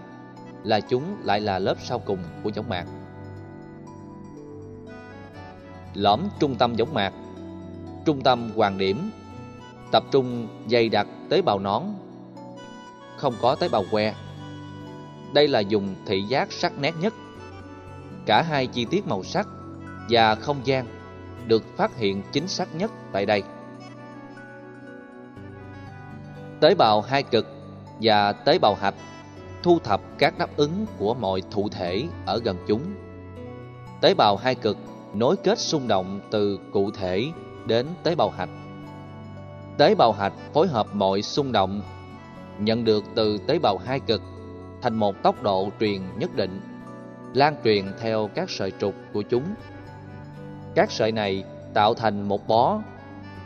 là chúng lại là lớp sau cùng của võng mạc. Lõm trung tâm võng mạc, trung tâm hoàng điểm, tập trung dày đặc tế bào nón, không có tế bào que. Đây là vùng thị giác sắc nét nhất. Cả hai chi tiết màu sắc và không gian được phát hiện chính xác nhất tại đây. Tế bào hai cực và tế bào hạch thu thập các đáp ứng của mọi thụ thể ở gần chúng. Tế bào hai cực nối kết xung động từ cụ thể đến tế bào hạch. Tế bào hạch phối hợp mọi xung động nhận được từ tế bào hai cực thành một tốc độ truyền nhất định, lan truyền theo các sợi trục của chúng. Các sợi này tạo thành một bó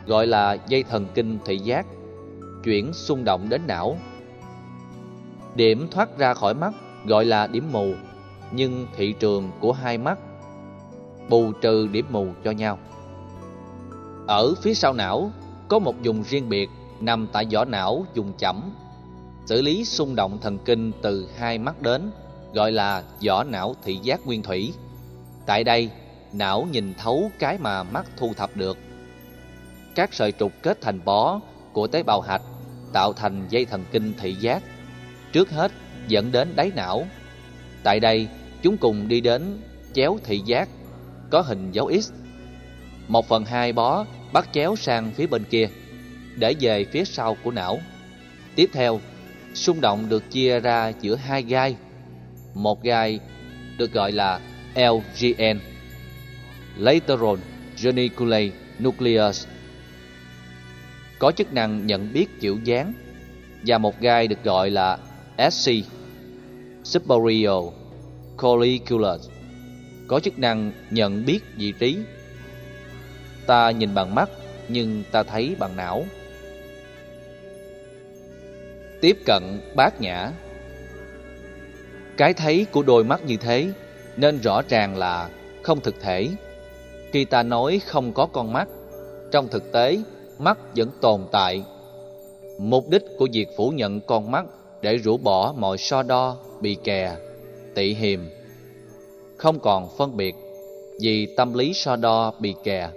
gọi là dây thần kinh thị giác, chuyển xung động đến não. Điểm thoát ra khỏi mắt gọi là điểm mù, nhưng thị trường của hai mắt bù trừ điểm mù cho nhau. Ở phía sau não có một vùng riêng biệt nằm tại vỏ não, vùng chẩm xử lý xung động thần kinh từ hai mắt đến, gọi là vỏ não thị giác nguyên thủy. Tại đây, não nhìn thấu cái mà mắt thu thập được. Các sợi trục kết thành bó của tế bào hạch tạo thành dây thần kinh thị giác, trước hết dẫn đến đáy não. Tại đây, chúng cùng đi đến chéo thị giác có hình dấu X. 1/2 bó bắt chéo sang phía bên kia để về phía sau của não. Tiếp theo, xung động được chia ra giữa hai gai. Một gai được gọi là LGN, Lateral Geniculate Nucleus, có chức năng nhận biết kiểu dáng, và một gai được gọi là SC, Superior Colliculus, có chức năng nhận biết vị trí. Ta nhìn bằng mắt nhưng ta thấy bằng não. Tiếp cận bát nhã. Cái thấy của đôi mắt như thế nên rõ ràng là không thực thể. Khi ta nói không có con mắt, trong thực tế mắt vẫn tồn tại. Mục đích của việc phủ nhận con mắt để rũ bỏ mọi so đo, bì kè, tị hiềm, không còn phân biệt. Vì tâm lý so đo, bì kè,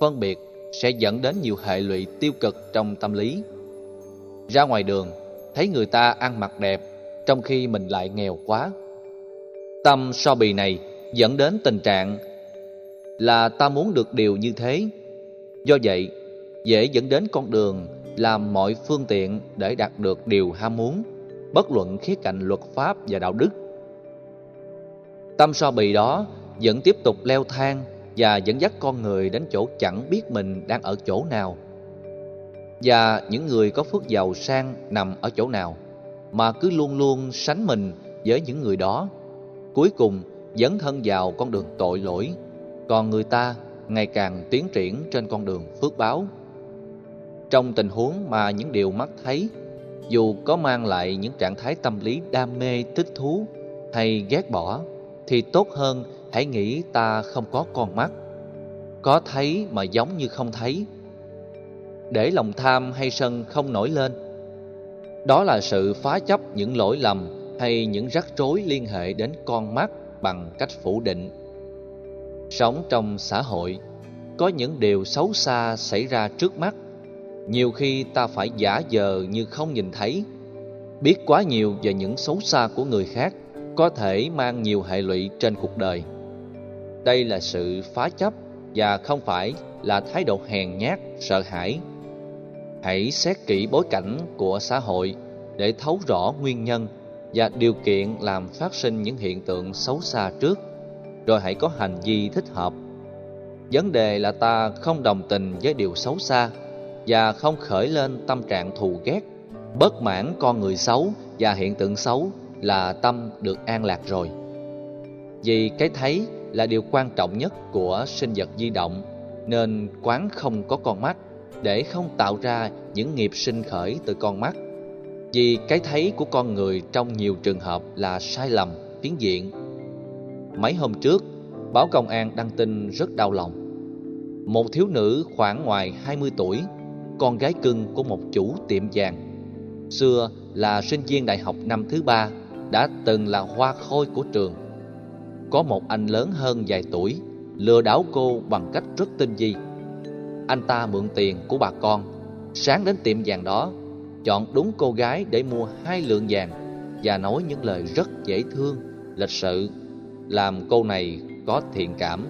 phân biệt sẽ dẫn đến nhiều hệ lụy tiêu cực trong tâm lý. Ra ngoài đường thấy người ta ăn mặc đẹp trong khi mình lại nghèo quá, tâm so bì này dẫn đến tình trạng là ta muốn được điều như thế. Do vậy, dễ dẫn đến con đường làm mọi phương tiện để đạt được điều ham muốn, bất luận khía cạnh luật pháp và đạo đức. Tâm so bì đó vẫn tiếp tục leo thang và dẫn dắt con người đến chỗ chẳng biết mình đang ở chỗ nào, và những người có phước giàu sang nằm ở chỗ nào mà cứ luôn luôn sánh mình với những người đó, cuối cùng dấn thân vào con đường tội lỗi, còn người ta ngày càng tiến triển trên con đường phước báo. Trong tình huống mà những điều mắt thấy, dù có mang lại những trạng thái tâm lý đam mê, thích thú hay ghét bỏ, thì tốt hơn hãy nghĩ ta không có con mắt, có thấy mà giống như không thấy, để lòng tham hay sân không nổi lên. Đó là sự phá chấp những lỗi lầm hay những rắc rối liên hệ đến con mắt bằng cách phủ định. Sống trong xã hội, có những điều xấu xa xảy ra trước mắt Nhiều khi ta phải giả vờ như không nhìn thấy. Biết quá nhiều về những xấu xa của người khác có thể mang nhiều hệ lụy trên cuộc đời. Đây là sự phá chấp và không phải là thái độ hèn nhát, sợ hãi. Hãy xét kỹ bối cảnh của xã hội để thấu rõ nguyên nhân và điều kiện làm phát sinh những hiện tượng xấu xa trước, rồi hãy có hành vi thích hợp. Vấn đề là ta không đồng tình với điều xấu xa và không khởi lên tâm trạng thù ghét, bất mãn con người xấu và hiện tượng xấu là tâm được an lạc rồi. Vì cái thấy là điều quan trọng nhất của sinh vật di động, nên quán không có con mắt để không tạo ra những nghiệp sinh khởi từ con mắt. Vì cái thấy của con người trong nhiều trường hợp là sai lầm, phiến diện. Mấy hôm trước, báo công an đăng tin rất đau lòng. Một thiếu nữ khoảng ngoài 20 tuổi, con gái cưng của một chủ tiệm vàng, xưa là sinh viên đại học năm thứ ba, đã từng là hoa khôi của trường. Có một anh lớn hơn vài tuổi lừa đảo cô bằng cách rất tinh vi. Anh ta mượn tiền của bà con, sáng đến tiệm vàng đó, chọn đúng cô gái để mua 2 lượng vàng và nói những lời rất dễ thương, lịch sự, làm cô này có thiện cảm.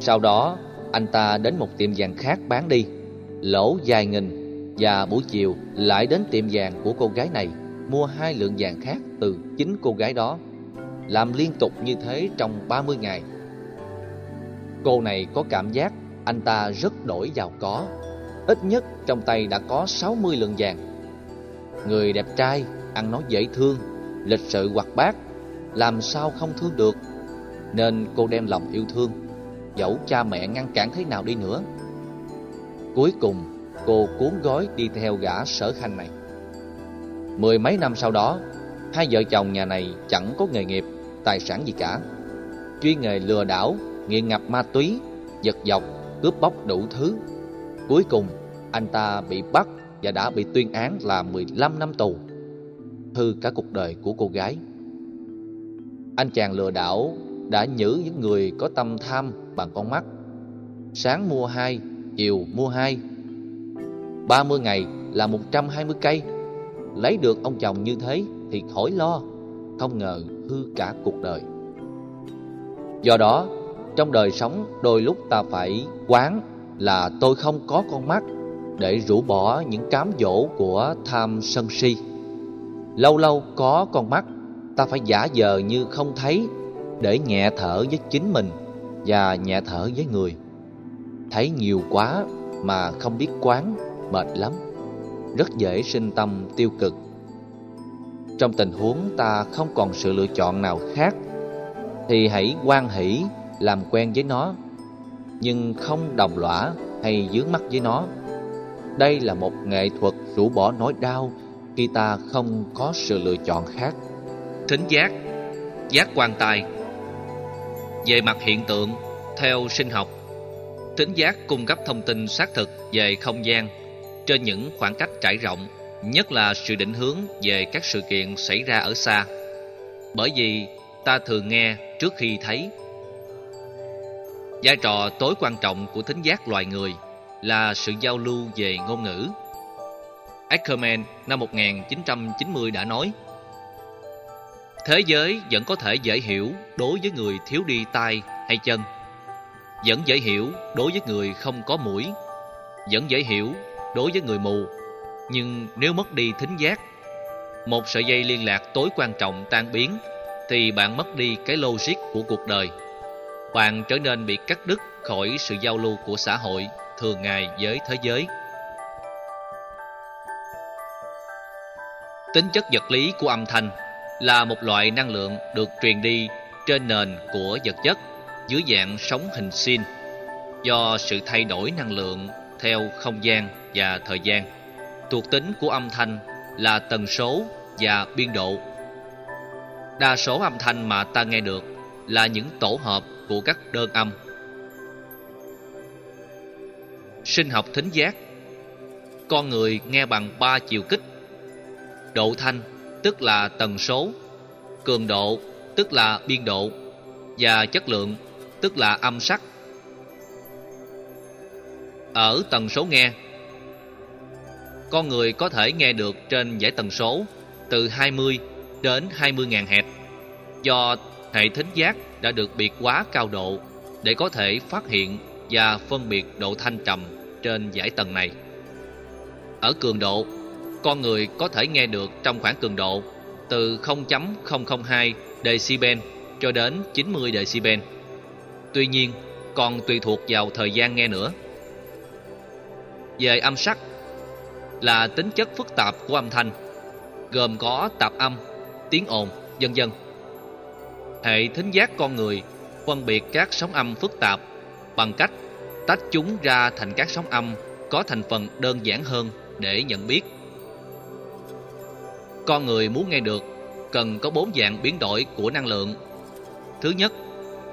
Sau đó, anh ta đến một tiệm vàng khác bán đi, lỗ vài nghìn, và buổi chiều lại đến tiệm vàng của cô gái này mua 2 lượng vàng khác từ chính cô gái đó. Làm liên tục như thế trong 30 ngày. Cô này có cảm giác anh ta rất đổi giàu có, ít nhất trong tay đã có 60 lượng vàng. Người đẹp trai, ăn nói dễ thương, lịch sự hoạt bát, làm sao không thương được. Nên cô đem lòng yêu thương, dẫu cha mẹ ngăn cản thế nào đi nữa. Cuối cùng cô cuốn gói đi theo gã sở khanh này. 10 mấy năm sau đó, hai vợ chồng nhà này chẳng có nghề nghiệp, tài sản gì cả, chuyên nghề lừa đảo, nghiện ngập ma túy, giật dọc, cướp bóc đủ thứ. Cuối cùng, anh ta bị bắt và đã bị tuyên án là 15 năm tù, hư cả cuộc đời của cô gái. Anh chàng lừa đảo đã nhử những người có tâm tham bằng con mắt. Sáng mua 2, chiều mua 2, 30 ngày là 120 cây. Lấy được ông chồng như thế thì khỏi lo, không ngờ hư cả cuộc đời. Do đó, trong đời sống đôi lúc ta phải quán là tôi không có con mắt để rũ bỏ những cám dỗ của tham sân si. Lâu lâu có con mắt, ta phải giả vờ như không thấy để nhẹ thở với chính mình và nhẹ thở với người. Thấy nhiều quá mà không biết quán, mệt lắm, rất dễ sinh tâm tiêu cực. Trong tình huống ta không còn sự lựa chọn nào khác thì hãy hoan hỷ làm quen với nó, nhưng không đồng lõa hay dướng mắt với nó. Đây là một nghệ thuật rũ bỏ nỗi đau khi ta không có sự lựa chọn khác. Thính giác, giác quan tài. Về mặt hiện tượng, theo sinh học, thính giác cung cấp thông tin xác thực về không gian trên những khoảng cách trải rộng, nhất là sự định hướng về các sự kiện xảy ra ở xa, bởi vì ta thường nghe trước khi thấy. Vai trò tối quan trọng của thính giác loài người là sự giao lưu về ngôn ngữ. Ackerman năm 1990 đã nói, thế giới vẫn có thể dễ hiểu đối với người thiếu đi tai hay chân, vẫn dễ hiểu đối với người không có mũi, vẫn dễ hiểu đối với người mù. Nhưng nếu mất đi thính giác, một sợi dây liên lạc tối quan trọng tan biến, thì bạn mất đi cái logic của cuộc đời. Bạn trở nên bị cắt đứt khỏi sự giao lưu của xã hội thường ngày với thế giới. Tính chất vật lý của âm thanh là một loại năng lượng được truyền đi trên nền của vật chất dưới dạng sóng hình sin, do sự thay đổi năng lượng theo không gian và thời gian. Thuộc tính của âm thanh là tần số và biên độ. Đa số âm thanh mà ta nghe được là những tổ hợp của các đơn âm. Sinh học thính giác. Con người nghe bằng 3 chiều kích: độ thanh tức là tần số, cường độ tức là biên độ, và chất lượng tức là âm sắc. Ở tần số nghe, con người có thể nghe được trên dải tần số từ 20 đến 20.000 Hz. Do hệ thính giác đã được biệt hóa cao độ để có thể phát hiện và phân biệt độ thanh trầm trên dải tần này. Ở cường độ, con người có thể nghe được trong khoảng cường độ từ 0.002 decibel cho đến 90 decibel. Tuy nhiên, còn tùy thuộc vào thời gian nghe nữa. Về âm sắc là tính chất phức tạp của âm thanh, gồm có tạp âm, tiếng ồn, vân vân. Hệ thính giác con người phân biệt các sóng âm phức tạp bằng cách tách chúng ra thành các sóng âm có thành phần đơn giản hơn để nhận biết. Con người muốn nghe được cần có 4 dạng biến đổi của năng lượng. Thứ nhất,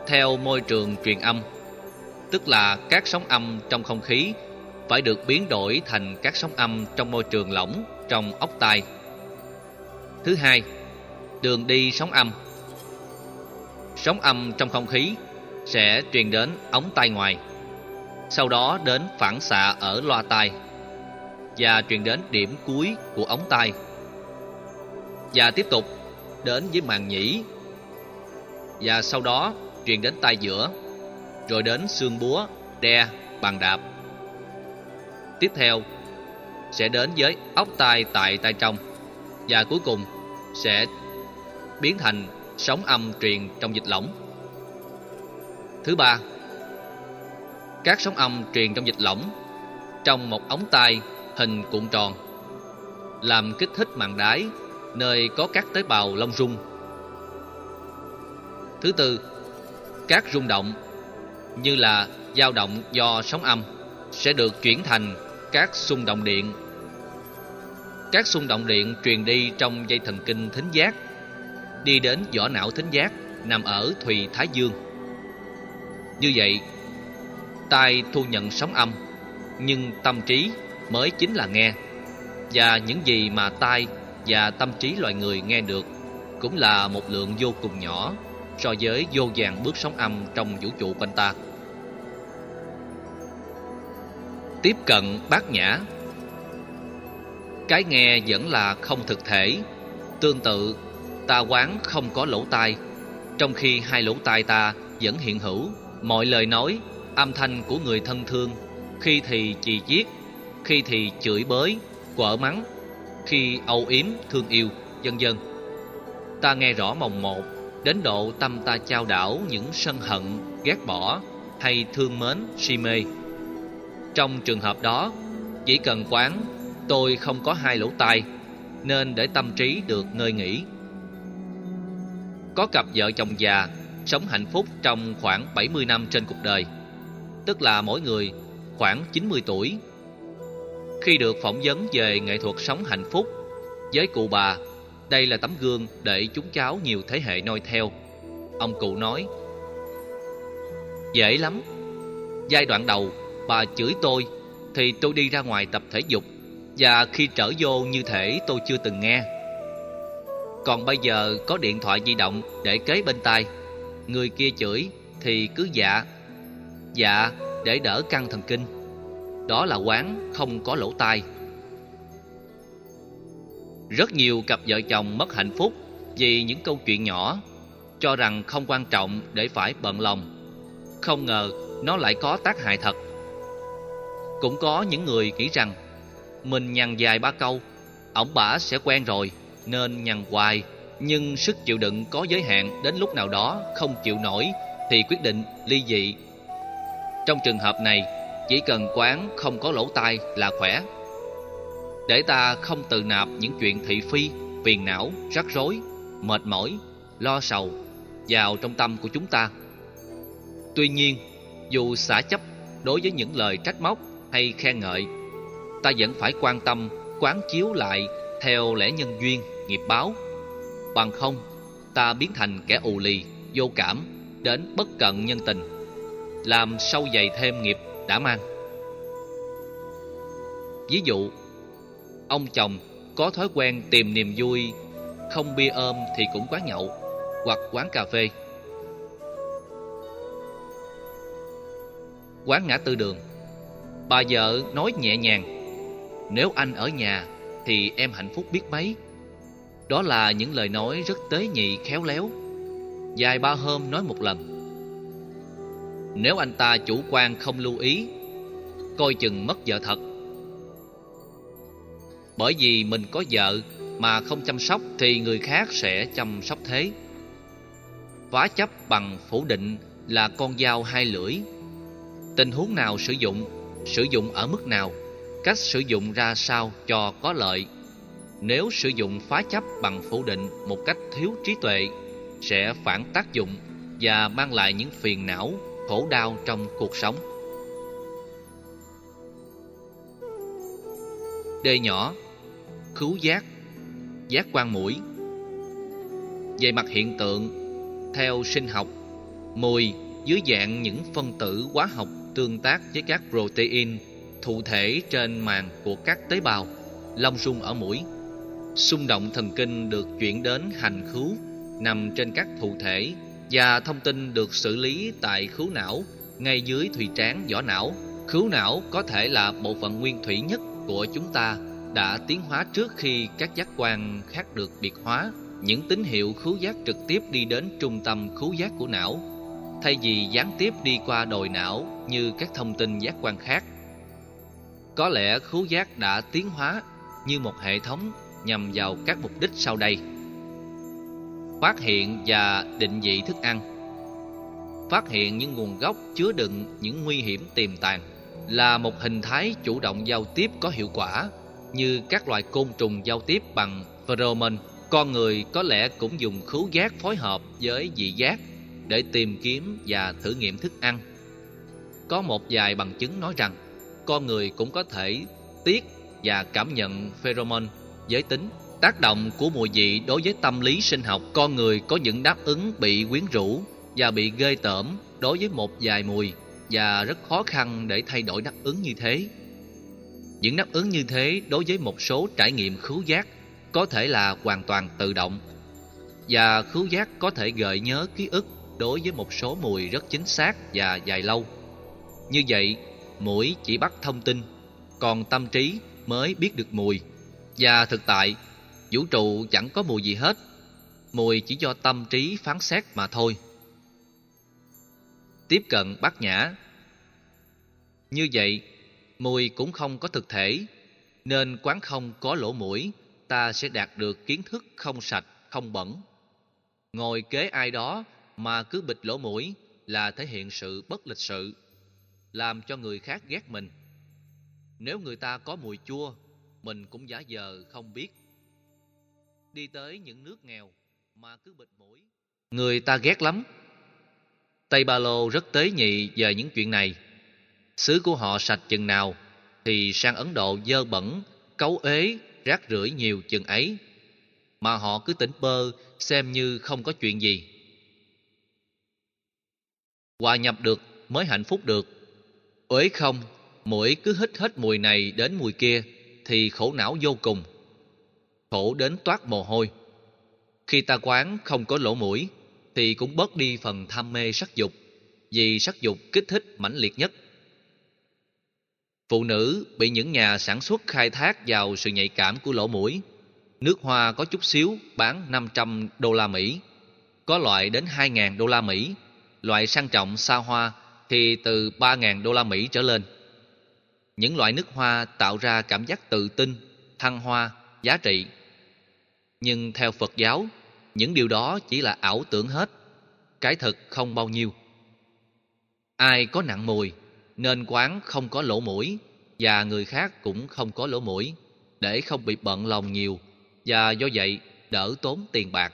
theo môi trường truyền âm, tức là các sóng âm trong không khí phải được biến đổi thành các sóng âm trong môi trường lỏng trong ốc tai. Thứ hai, đường đi sóng âm. Sóng âm trong không khí sẽ truyền đến ống tai ngoài, sau đó đến phản xạ ở loa tai và truyền đến điểm cuối của ống tai và tiếp tục đến với màng nhĩ và sau đó truyền đến tai giữa, rồi đến xương búa, đe, bàn đạp. Tiếp theo sẽ đến với ốc tai tại tai trong và cuối cùng sẽ biến thành sóng âm truyền trong dịch lỏng. Thứ ba, các sóng âm truyền trong dịch lỏng trong một ống tai hình cuộn tròn làm kích thích màng đái nơi có các tế bào lông rung. Thứ tư, các rung động như là dao động do sóng âm sẽ được chuyển thành các xung động điện. Các xung động điện truyền đi trong dây thần kinh thính giác, đi đến vỏ não thính giác nằm ở thùy thái dương. Như vậy, tai thu nhận sóng âm, nhưng tâm trí mới chính là nghe, và những gì mà tai và tâm trí loài người nghe được cũng là một lượng vô cùng nhỏ so với vô vàn bước sóng âm trong vũ trụ quanh ta. Tiếp cận bát nhã. Cái nghe vẫn là không thực thể. Tương tự, ta quán không có lỗ tai, trong khi hai lỗ tai ta vẫn hiện hữu mọi lời nói, âm thanh của người thân thương, khi thì chì chiết, khi thì chửi bới, quở mắng, khi âu yếm thương yêu, vân vân. Ta nghe rõ mồng một đến độ tâm ta chao đảo những sân hận, ghét bỏ hay thương mến, si mê. Trong trường hợp đó, chỉ cần quán tôi không có hai lỗ tai nên để tâm trí được ngơi nghỉ. Có cặp vợ chồng già sống hạnh phúc trong khoảng 70 năm trên cuộc đời, tức là mỗi người khoảng 90 tuổi. Khi được phỏng vấn về nghệ thuật sống hạnh phúc, với cụ bà, đây là tấm gương để chúng cháu nhiều thế hệ noi theo. Ông cụ nói: dễ lắm. Giai đoạn đầu, bà chửi tôi thì tôi đi ra ngoài tập thể dục, và khi trở vô như thể tôi chưa từng nghe. Còn bây giờ có điện thoại di động để kế bên tai, người kia chửi thì cứ dạ, dạ để đỡ căng thần kinh. Đó là quán không có lỗ tai. Rất nhiều cặp vợ chồng mất hạnh phúc vì những câu chuyện nhỏ, cho rằng không quan trọng để phải bận lòng. Không ngờ nó lại có tác hại thật. Cũng có những người nghĩ rằng mình nhằn dài ba câu, ổng bả sẽ quen rồi nên nhằn hoài, nhưng sức chịu đựng có giới hạn, đến lúc nào đó không chịu nổi thì quyết định ly dị. Trong trường hợp này, chỉ cần quán không có lỗ tai là khỏe, để ta không tự nạp những chuyện thị phi, phiền não, rắc rối, mệt mỏi, lo sầu vào trong tâm của chúng ta. Tuy nhiên, dù xả chấp đối với những lời trách móc hay khen ngợi, ta vẫn phải quan tâm quán chiếu lại theo lẽ nhân duyên, nghiệp báo. Bằng không, ta biến thành kẻ ù lì, vô cảm, đến bất cận nhân tình, làm sâu dày thêm nghiệp đã mang. Ví dụ, ông chồng có thói quen tìm niềm vui, không bia ôm thì cũng quán nhậu hoặc quán cà phê, quán ngã tư đường. Bà vợ nói nhẹ nhàng: Nếu anh ở nhà thì em hạnh phúc biết mấy. Đó là những lời nói rất tế nhị khéo léo, dài ba hôm nói một lần. Nếu anh ta chủ quan không lưu ý, coi chừng mất vợ thật. Bởi vì mình có vợ mà không chăm sóc thì người khác sẽ chăm sóc thế. Phá chấp bằng phủ định là con dao hai lưỡi. Tình huống nào sử dụng ở mức nào, cách sử dụng ra sao cho có lợi. Nếu sử dụng phá chấp bằng phủ định một cách thiếu trí tuệ, sẽ phản tác dụng và mang lại những phiền não, khổ đau trong cuộc sống. D nhỏ, khứu giác, giác quan mũi. Về mặt hiện tượng, theo sinh học, mùi dưới dạng những phân tử hóa học tương tác với các protein thụ thể trên màng của các tế bào lông sung ở mũi. Xung động thần kinh được chuyển đến hành khứu nằm trên các thụ thể và thông tin được xử lý tại khứu não ngay dưới thùy trán vỏ não. Khứu não có thể là bộ phận nguyên thủy nhất của chúng ta, đã tiến hóa trước khi các giác quan khác được biệt hóa. Những tín hiệu khứu giác trực tiếp đi đến trung tâm khứu giác của não, thay vì gián tiếp đi qua đồi não như các thông tin giác quan khác. Có lẽ khứu giác đã tiến hóa như một hệ thống nhằm vào các mục đích sau đây: phát hiện và định vị thức ăn, phát hiện những nguồn gốc chứa đựng những nguy hiểm tiềm tàng, là một hình thái chủ động giao tiếp có hiệu quả như các loài côn trùng giao tiếp bằng pheromone. Con người có lẽ cũng dùng khứu giác phối hợp với vị giác để tìm kiếm và thử nghiệm thức ăn. Có một vài bằng chứng nói rằng con người cũng có thể tiết và cảm nhận pheromone giới tính. Tác động của mùi vị đối với tâm lý sinh học, con người có những đáp ứng bị quyến rũ và bị ghê tởm đối với một vài mùi, và rất khó khăn để thay đổi đáp ứng như thế. Những đáp ứng như thế đối với một số trải nghiệm khứu giác có thể là hoàn toàn tự động, và khứu giác có thể gợi nhớ ký ức đối với một số mùi rất chính xác và dài lâu. Như vậy, mũi chỉ bắt thông tin, còn tâm trí mới biết được mùi. Và thực tại, vũ trụ chẳng có mùi gì hết, mùi chỉ do tâm trí phán xét mà thôi. Tiếp cận bát nhã. Như vậy, mùi cũng không có thực thể, nên quán không có lỗ mũi, ta sẽ đạt được kiến thức không sạch, không bẩn. Ngồi kế ai đó mà cứ bịt lỗ mũi là thể hiện sự bất lịch sự, làm cho người khác ghét mình. Nếu người ta có mùi chua, mình cũng giả vờ không biết. Đi tới những nước nghèo mà cứ bịt mũi, người ta ghét lắm. Tây Ba Lô rất tế nhị về những chuyện này. Xứ của họ sạch chừng nào thì sang Ấn Độ dơ bẩn, cấu ế, rác rưởi nhiều chừng ấy, mà họ cứ tỉnh bơ xem như không có chuyện gì. Hòa nhập được mới hạnh phúc được. Uế không, mũi cứ hít hết mùi này đến mùi kia thì khổ não vô cùng, khổ đến toát mồ hôi. Khi ta quán không có lỗ mũi thì cũng bớt đi phần tham mê sắc dục, vì sắc dục kích thích mãnh liệt nhất. Phụ nữ bị những nhà sản xuất khai thác vào sự nhạy cảm của lỗ mũi. Nước hoa có chút xíu bán $500, có loại đến $2,000, loại sang trọng xa hoa thì từ $3,000 trở lên. Những loại nước hoa tạo ra cảm giác tự tin, thăng hoa, giá trị. Nhưng theo Phật giáo, những điều đó chỉ là ảo tưởng hết, cái thật không bao nhiêu. Ai có nặng mùi nên quán không có lỗ mũi, và người khác cũng không có lỗ mũi, để không bị bận lòng nhiều, và do vậy đỡ tốn tiền bạc.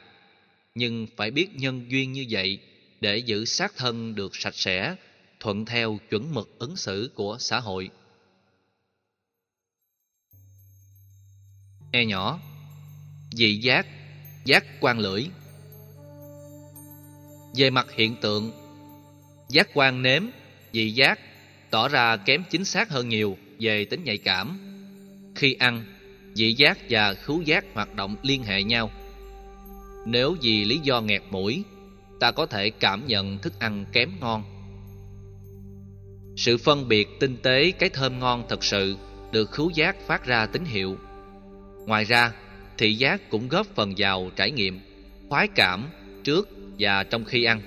Nhưng phải biết nhân duyên như vậy để giữ xác thân được sạch sẽ, thuận theo chuẩn mực ứng xử của xã hội. E nhỏ, vị giác, giác quan lưỡi. Về mặt hiện tượng, giác quan nếm, vị giác tỏ ra kém chính xác hơn nhiều về tính nhạy cảm. Khi ăn, vị giác và khứu giác hoạt động liên hệ nhau. Nếu vì lý do nghẹt mũi, ta có thể cảm nhận thức ăn kém ngon. Sự phân biệt tinh tế cái thơm ngon thật sự được khứu giác phát ra tín hiệu. Ngoài ra, thị giác cũng góp phần vào trải nghiệm khoái cảm trước và trong khi ăn.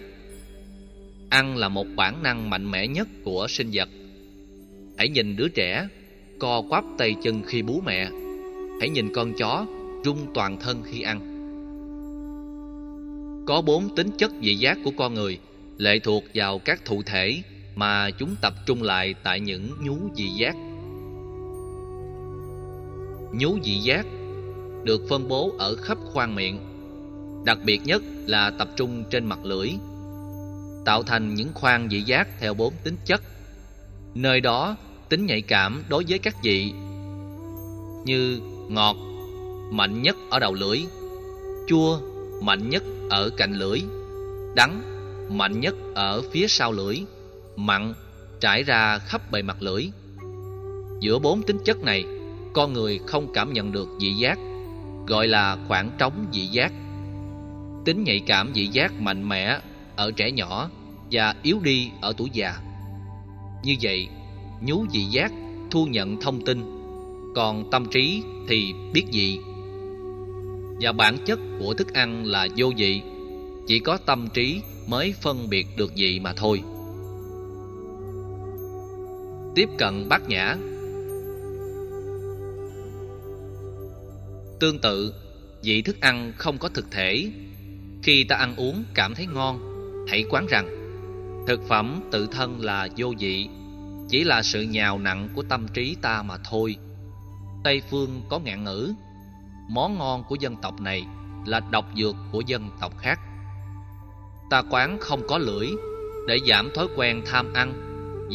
Ăn là một bản năng mạnh mẽ nhất của sinh vật. Hãy nhìn đứa trẻ co quắp tay chân khi bú mẹ. Hãy nhìn con chó rung toàn thân khi ăn. Có 4 tính chất vị giác của con người lệ thuộc vào các thụ thể mà chúng tập trung lại tại những nhú vị giác. Nhú vị giác được phân bố ở khắp khoang miệng, đặc biệt nhất là tập trung trên mặt lưỡi, tạo thành những khoang vị giác theo 4 tính chất. Nơi đó tính nhạy cảm đối với các vị như ngọt mạnh nhất ở đầu lưỡi, chua mạnh nhất ở cạnh lưỡi, đắng mạnh nhất ở phía sau lưỡi, mặn trải ra khắp bề mặt lưỡi. Giữa 4 tính chất này, con người không cảm nhận được vị giác, gọi là khoảng trống vị giác. Tính nhạy cảm vị giác mạnh mẽ ở trẻ nhỏ và yếu đi ở tuổi già. Như vậy, nhú vị giác thu nhận thông tin, còn tâm trí thì biết vị. Và bản chất của thức ăn là vô vị, chỉ có tâm trí mới phân biệt được vị mà thôi. Tiếp cận bát nhã. Tương tự, vị thức ăn không có thực thể. Khi ta ăn uống cảm thấy ngon, hãy quán rằng thực phẩm tự thân là vô vị, chỉ là sự nhào nặn của tâm trí ta mà thôi. Tây phương có ngạn ngữ: món ngon của dân tộc này là độc dược của dân tộc khác. Ta quán không có lưỡi để giảm thói quen tham ăn,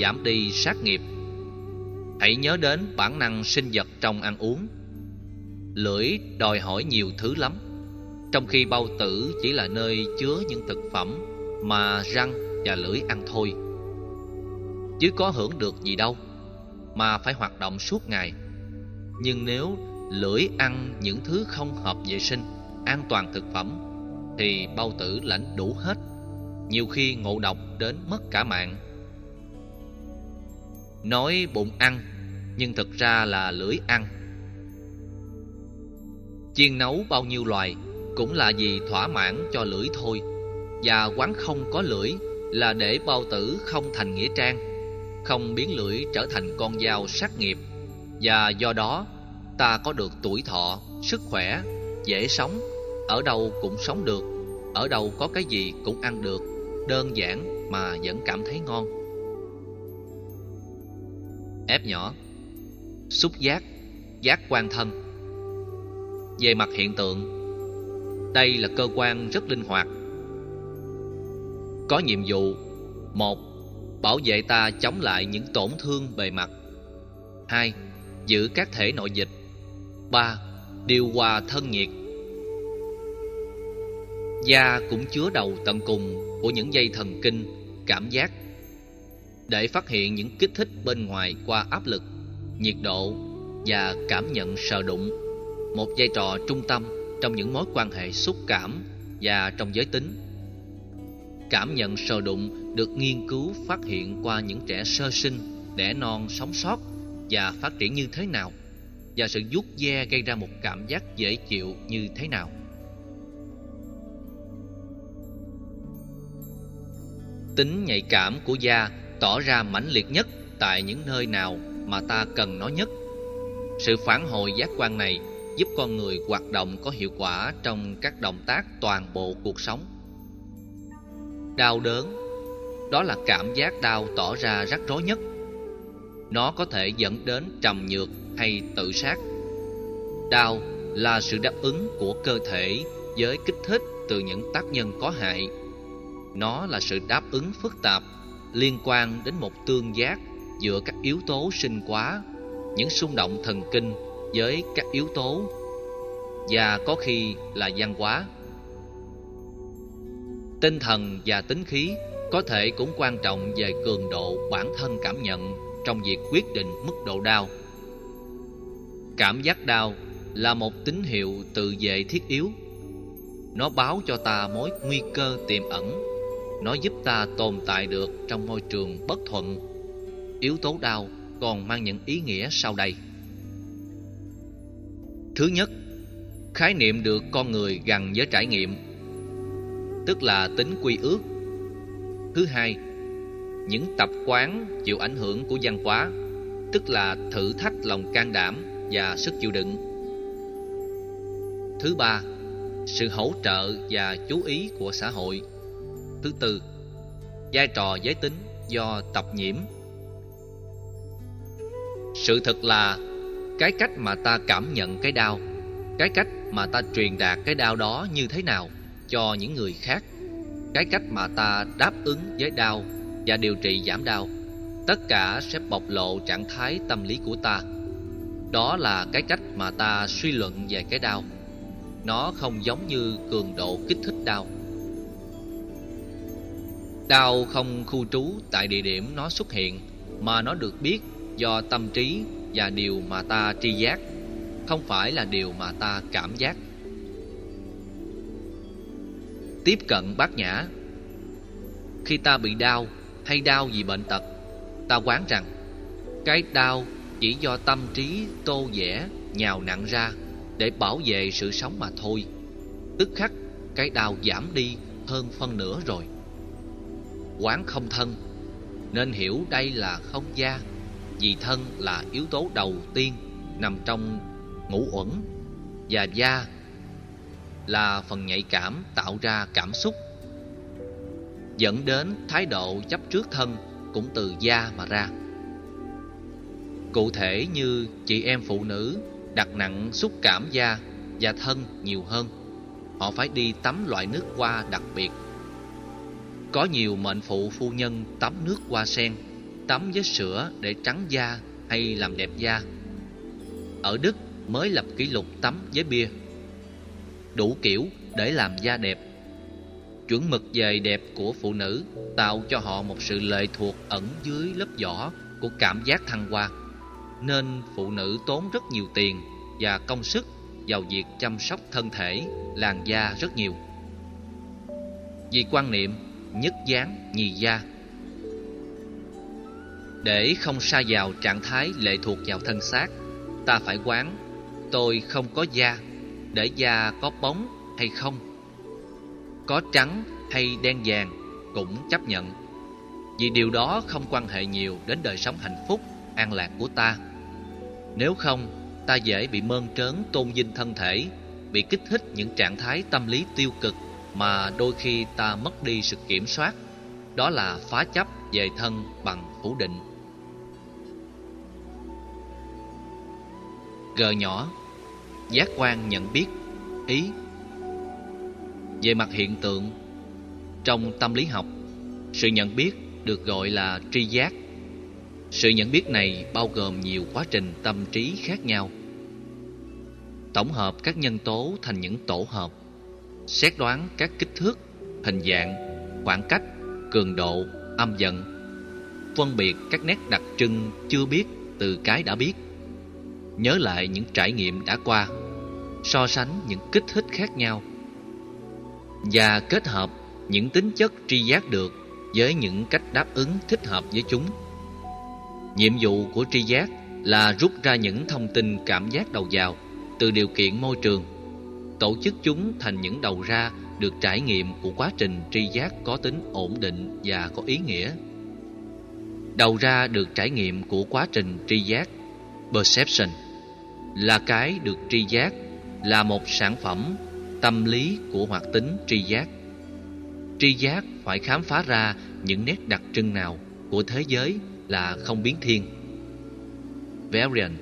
giảm đi sát nghiệp. Hãy nhớ đến bản năng sinh vật trong ăn uống. Lưỡi đòi hỏi nhiều thứ lắm, trong khi bao tử chỉ là nơi chứa những thực phẩm mà răng và lưỡi ăn thôi, chứ có hưởng được gì đâu mà phải hoạt động suốt ngày. Nhưng nếu lưỡi ăn những thứ không hợp vệ sinh, an toàn thực phẩm, thì bao tử lãnh đủ hết, nhiều khi ngộ độc đến mất cả mạng. Nói bụng ăn nhưng thực ra là lưỡi ăn. Chiên nấu bao nhiêu loài cũng là vì thỏa mãn cho lưỡi thôi. Và quán không có lưỡi là để bao tử không thành nghĩa trang, không biến lưỡi trở thành con dao sát nghiệp. Và do đó ta có được tuổi thọ, sức khỏe, dễ sống, ở đâu cũng sống được, ở đâu có cái gì cũng ăn được, đơn giản mà vẫn cảm thấy ngon. F nhỏ, xúc giác, giác quan thân. Về mặt hiện tượng, đây là cơ quan rất linh hoạt, có nhiệm vụ: 1. Bảo vệ ta chống lại những tổn thương bề mặt. 2. Giữ các thể nội dịch. 3. Điều hòa thân nhiệt. Da cũng chứa đầu tận cùng của những dây thần kinh cảm giác, để phát hiện những kích thích bên ngoài qua áp lực, nhiệt độ và cảm nhận sờ đụng, một vai trò trung tâm trong những mối quan hệ xúc cảm và trong giới tính. Cảm nhận sờ đụng được nghiên cứu phát hiện qua những trẻ sơ sinh, đẻ non sống sót và phát triển như thế nào, và sự vuốt ve gây ra một cảm giác dễ chịu như thế nào. Tính nhạy cảm của da tỏ ra mãnh liệt nhất tại những nơi nào mà ta cần nó nhất. Sự phản hồi giác quan này giúp con người hoạt động có hiệu quả trong các động tác toàn bộ cuộc sống. Đau đớn, đó là cảm giác đau tỏ ra rắc rối nhất. Nó có thể dẫn đến trầm nhược hay tự sát. Đau là sự đáp ứng của cơ thể với kích thích từ những tác nhân có hại. Nó là sự đáp ứng phức tạp liên quan đến một tương giác giữa các yếu tố sinh hóa, những xung động thần kinh với các yếu tố, và có khi là văn hóa. Tinh thần và tính khí có thể cũng quan trọng về cường độ bản thân cảm nhận trong việc quyết định mức độ đau. Cảm giác đau là một tín hiệu tự vệ thiết yếu. Nó báo cho ta mối nguy cơ tiềm ẩn. Nó giúp ta tồn tại được trong môi trường bất thuận. Yếu tố đau còn mang những ý nghĩa sau đây. Thứ nhất, khái niệm được con người gắn với trải nghiệm, tức là tính quy ước. Thứ hai, những tập quán chịu ảnh hưởng của văn hóa, tức là thử thách lòng can đảm và sức chịu đựng. Thứ ba, sự hỗ trợ và chú ý của xã hội. Thứ tư, vai trò giới tính do tập nhiễm. Sự thật là cái cách mà ta cảm nhận cái đau, cái cách mà ta truyền đạt cái đau đó như thế nào cho những người khác, cái cách mà ta đáp ứng với đau và điều trị giảm đau, tất cả sẽ bộc lộ trạng thái tâm lý của ta. Đó là cái cách mà ta suy luận về cái đau. Nó không giống như cường độ kích thích đau. Đau không khu trú tại địa điểm nó xuất hiện, mà nó được biết do tâm trí và điều mà ta tri giác, không phải là điều mà ta cảm giác. Tiếp cận Bát Nhã. Khi ta bị đau hay đau vì bệnh tật, ta quán rằng cái đau chỉ do tâm trí tô vẽ, nhào nặn ra để bảo vệ sự sống mà thôi. Tức khắc cái đau giảm đi hơn phân nửa rồi. Quán không thân, nên hiểu đây là không da, vì thân là yếu tố đầu tiên nằm trong ngũ uẩn, và da là phần nhạy cảm tạo ra cảm xúc, dẫn đến thái độ chấp trước thân cũng từ da mà ra. Cụ thể như chị em phụ nữ đặt nặng xúc cảm da và thân nhiều hơn, họ phải đi tắm loại nước hoa đặc biệt. Có nhiều mệnh phụ phu nhân tắm nước hoa sen, tắm với sữa để trắng da hay làm đẹp da. Ở Đức mới lập kỷ lục tắm với bia, đủ kiểu để làm da đẹp. Chuẩn mực về đẹp của phụ nữ tạo cho họ một sự lệ thuộc ẩn dưới lớp vỏ của cảm giác thăng hoa, nên phụ nữ tốn rất nhiều tiền và công sức vào việc chăm sóc thân thể, làn da rất nhiều, vì quan niệm nhất dáng nhì da. Để không sa vào trạng thái lệ thuộc vào thân xác, ta phải quán tôi không có da để da có bóng hay không, có trắng hay đen vàng cũng chấp nhận, vì điều đó không quan hệ nhiều đến đời sống hạnh phúc an lạc của ta. Nếu không, ta dễ bị mơn trớn tôn vinh thân thể, bị kích thích những trạng thái tâm lý tiêu cực mà đôi khi ta mất đi sự kiểm soát. Đó là phá chấp về thân bằng phủ định. G nhỏ, giác quan nhận biết, ý. Về mặt hiện tượng, trong tâm lý học, sự nhận biết được gọi là tri giác. Sự nhận biết này bao gồm nhiều quá trình tâm trí khác nhau, tổng hợp các nhân tố thành những tổ hợp, xét đoán các kích thước, hình dạng, khoảng cách, cường độ, âm vận, phân biệt các nét đặc trưng chưa biết từ cái đã biết, nhớ lại những trải nghiệm đã qua, so sánh những kích thích khác nhau và kết hợp những tính chất tri giác được với những cách đáp ứng thích hợp với chúng. Nhiệm vụ của tri giác là rút ra những thông tin cảm giác đầu vào từ điều kiện môi trường, tổ chức chúng thành những đầu ra được trải nghiệm của quá trình tri giác có tính ổn định và có ý nghĩa. Đầu ra được trải nghiệm của quá trình tri giác, perception, là cái được tri giác, là một sản phẩm tâm lý của hoạt tính tri giác. Tri giác phải khám phá ra những nét đặc trưng nào của thế giới là không biến thiên, variant,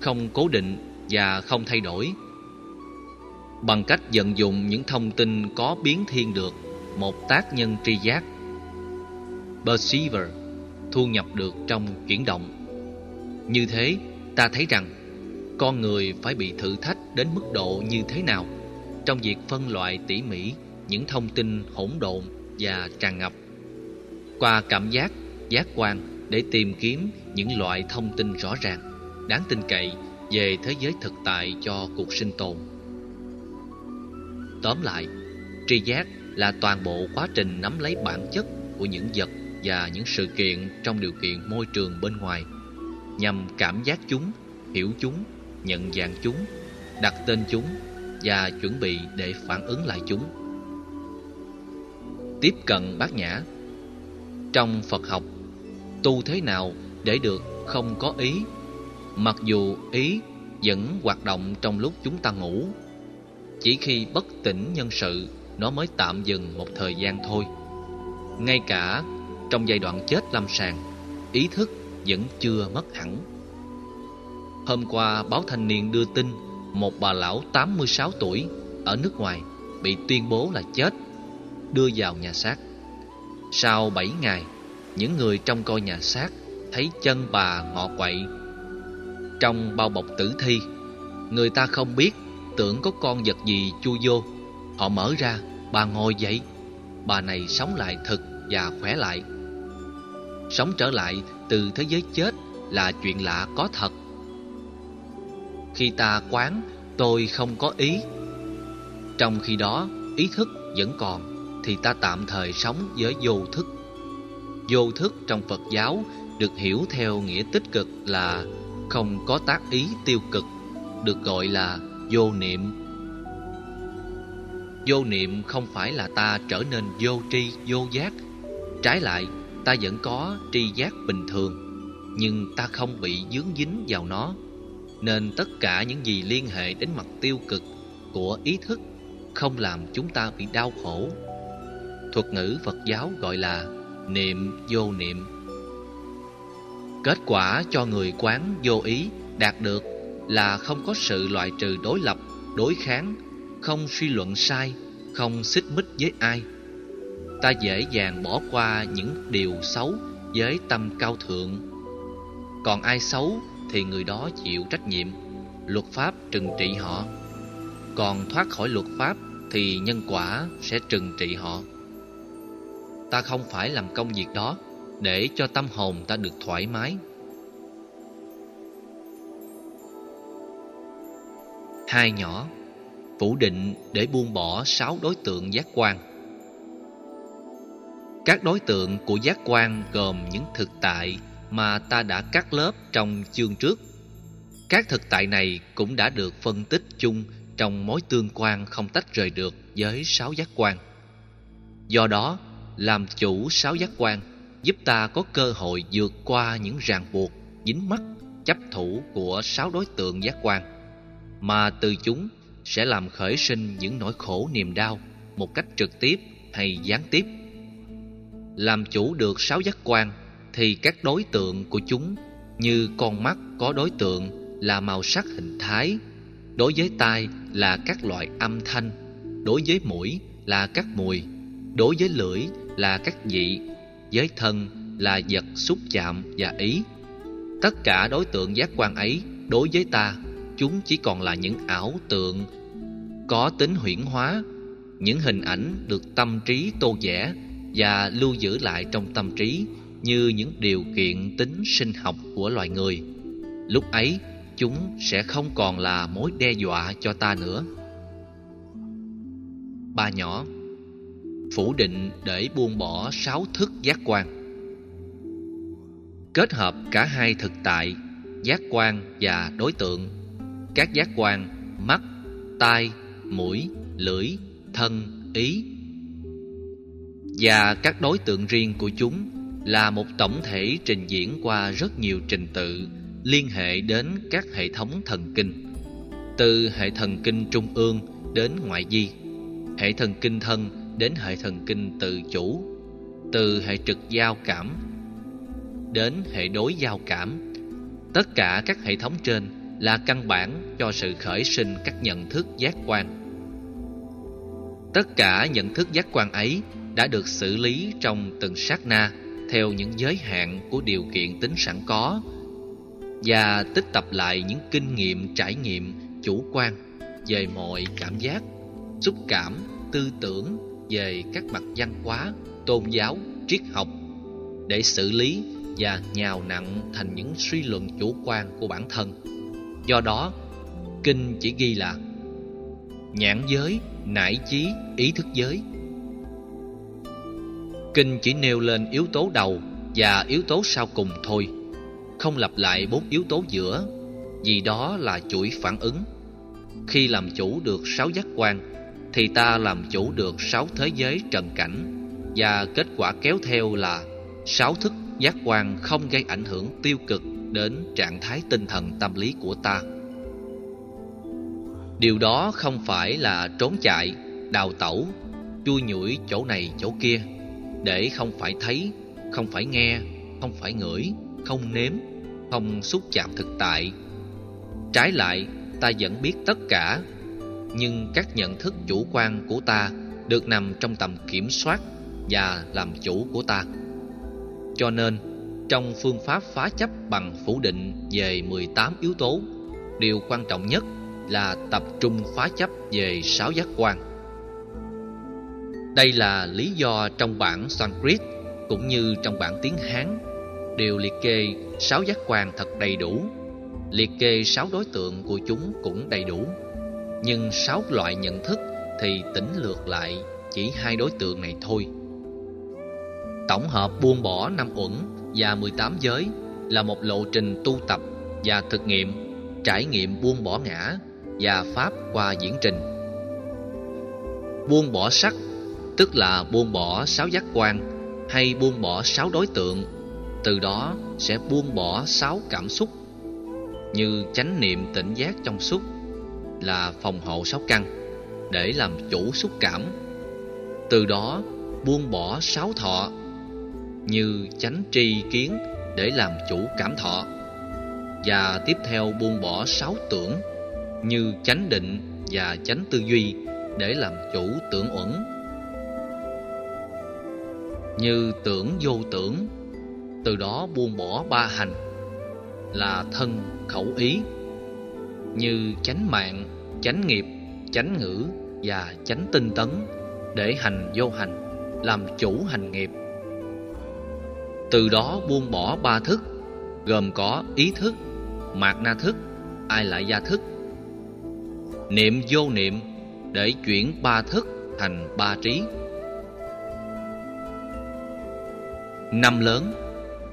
không cố định và không thay đổi, bằng cách vận dụng những thông tin có biến thiên được, một tác nhân tri giác, perceiver, thu nhập được trong chuyển động. Như thế, ta thấy rằng con người phải bị thử thách đến mức độ như thế nào trong việc phân loại tỉ mỉ những thông tin hỗn độn và tràn ngập qua cảm giác, giác quan để tìm kiếm những loại thông tin rõ ràng, đáng tin cậy về thế giới thực tại cho cuộc sinh tồn. Tóm lại, tri giác là toàn bộ quá trình nắm lấy bản chất của những vật và những sự kiện trong điều kiện môi trường bên ngoài, nhằm cảm giác chúng, hiểu chúng nhận dạng chúng, đặt tên chúng và chuẩn bị để phản ứng lại chúng. Tiếp cận bát nhã. Trong Phật học, tu thế nào để được không có ý, mặc dù ý vẫn hoạt động trong lúc chúng ta ngủ? Chỉ khi bất tỉnh nhân sự, nó mới tạm dừng một thời gian thôi. Ngay cả trong giai đoạn chết lâm sàng, ý thức vẫn chưa mất hẳn. Hôm qua, báo Thanh Niên đưa tin một bà lão 86 tuổi ở nước ngoài bị tuyên bố là chết, đưa vào nhà xác. Sau 7 ngày, những người trông coi nhà xác thấy chân bà ngọ quậy. Trong bao bọc tử thi, người ta không biết, tưởng có con vật gì chui vô. Họ mở ra, bà ngồi dậy. Bà này sống lại thật và khỏe lại. Sống trở lại từ thế giới chết là chuyện lạ có thật. Khi ta quán tôi không có ý, trong khi đó ý thức vẫn còn, thì ta tạm thời sống với vô thức. Vô thức trong Phật giáo được hiểu theo nghĩa tích cực là không có tác ý tiêu cực, được gọi là vô niệm. Vô niệm không phải là ta trở nên vô tri, vô giác. Trái lại, ta vẫn có tri giác bình thường, nhưng ta không bị vướng dính vào nó. Nên tất cả những gì liên hệ đến mặt tiêu cực của ý thức không làm chúng ta bị đau khổ. Thuật ngữ Phật giáo gọi là niệm vô niệm. Kết quả cho người quán vô ý đạt được là không có sự loại trừ đối lập, đối kháng, không suy luận sai, không xích mích với ai. Ta dễ dàng bỏ qua những điều xấu với tâm cao thượng. Còn ai xấu thì người đó chịu trách nhiệm, luật pháp trừng trị họ. Còn thoát khỏi luật pháp thì nhân quả sẽ trừng trị họ. Ta không phải làm công việc đó để cho tâm hồn ta được thoải mái. 2. Nhỏ phủ định để buông bỏ 6 đối tượng giác quan. Các đối tượng của giác quan gồm những thực tại mà ta đã cắt lớp trong chương trước. Các thực tại này cũng đã được phân tích chung trong mối tương quan không tách rời được với 6 giác quan. Do đó, làm chủ 6 giác quan giúp ta có cơ hội vượt qua những ràng buộc, dính mắc, chấp thủ của 6 đối tượng giác quan, mà từ chúng sẽ làm khởi sinh những nỗi khổ niềm đau một cách trực tiếp hay gián tiếp. Làm chủ được 6 giác quan thì các đối tượng của chúng, như con mắt có đối tượng là màu sắc hình thái, đối với tai là các loại âm thanh, đối với mũi là các mùi, đối với lưỡi là các vị, với thân là vật xúc chạm và ý. Tất cả đối tượng giác quan ấy, đối với ta, chúng chỉ còn là những ảo tượng có tính huyễn hóa, những hình ảnh được tâm trí tô vẽ và lưu giữ lại trong tâm trí như những điều kiện tính sinh học của loài người. Lúc ấy, chúng sẽ không còn là mối đe dọa cho ta nữa. 3. Nhỏ phủ định để buông bỏ 6 thức giác quan. Kết hợp cả hai thực tại, giác quan và đối tượng. Các giác quan mắt, tai, mũi, lưỡi, thân, ý và các đối tượng riêng của chúng là một tổng thể trình diễn qua rất nhiều trình tự liên hệ đến các hệ thống thần kinh, từ hệ thần kinh trung ương đến ngoại vi, hệ thần kinh thân đến hệ thần kinh tự chủ, từ hệ trực giao cảm đến hệ đối giao cảm. Tất cả các hệ thống trên là căn bản cho sự khởi sinh các nhận thức giác quan. Tất cả nhận thức giác quan ấy đã được xử lý trong từng sát na theo những giới hạn của điều kiện tính sẵn có và tích tập lại những kinh nghiệm trải nghiệm chủ quan về mọi cảm giác, xúc cảm, tư tưởng về các mặt văn hóa, tôn giáo, triết học để xử lý và nhào nặn thành những suy luận chủ quan của bản thân. Do đó, kinh chỉ ghi là nhãn giới, nải chí, ý thức giới. Kinh chỉ nêu lên yếu tố đầu và yếu tố sau cùng thôi, không lặp lại 4 yếu tố giữa, vì đó là chuỗi phản ứng. Khi làm chủ được 6 giác quan thì ta làm chủ được 6 thế giới trần cảnh, và kết quả kéo theo là 6 thức giác quan không gây ảnh hưởng tiêu cực đến trạng thái tinh thần tâm lý của ta. Điều đó không phải là trốn chạy, đào tẩu, chui nhủi chỗ này chỗ kia để không phải thấy, không phải nghe, không phải ngửi, không nếm, không xúc chạm thực tại. Trái lại, ta vẫn biết tất cả, nhưng các nhận thức chủ quan của ta được nằm trong tầm kiểm soát và làm chủ của ta. Cho nên, trong phương pháp phá chấp bằng phủ định về 18 yếu tố, điều quan trọng nhất là tập trung phá chấp về 6 giác quan. Đây là lý do trong bản Sanskrit cũng như trong bản tiếng Hán đều liệt kê 6 giác quan thật đầy đủ, liệt kê 6 đối tượng của chúng cũng đầy đủ, nhưng 6 loại nhận thức thì tỉnh lược lại chỉ 2 đối tượng này thôi. Tổng hợp buông bỏ 5 uẩn và 18 giới là một lộ trình tu tập và thực nghiệm, trải nghiệm buông bỏ ngã và pháp qua diễn trình. Buông bỏ sắc tức là buông bỏ 6 giác quan hay buông bỏ 6 đối tượng, từ đó sẽ buông bỏ 6 cảm xúc như chánh niệm tỉnh giác trong xúc là phòng hộ 6 căn để làm chủ xúc cảm, từ đó buông bỏ 6 thọ như chánh tri kiến để làm chủ cảm thọ, và tiếp theo buông bỏ 6 tưởng như chánh định và chánh tư duy để làm chủ tưởng uẩn, như tưởng vô tưởng, từ đó buông bỏ 3 hành là thân khẩu ý như chánh mạng, chánh nghiệp, chánh ngữ và chánh tinh tấn để hành vô hành làm chủ hành nghiệp, từ đó buông bỏ 3 thức gồm có ý thức, mạt na thức, ai lại gia thức, niệm vô niệm để chuyển 3 thức thành 3 trí. Năm lớn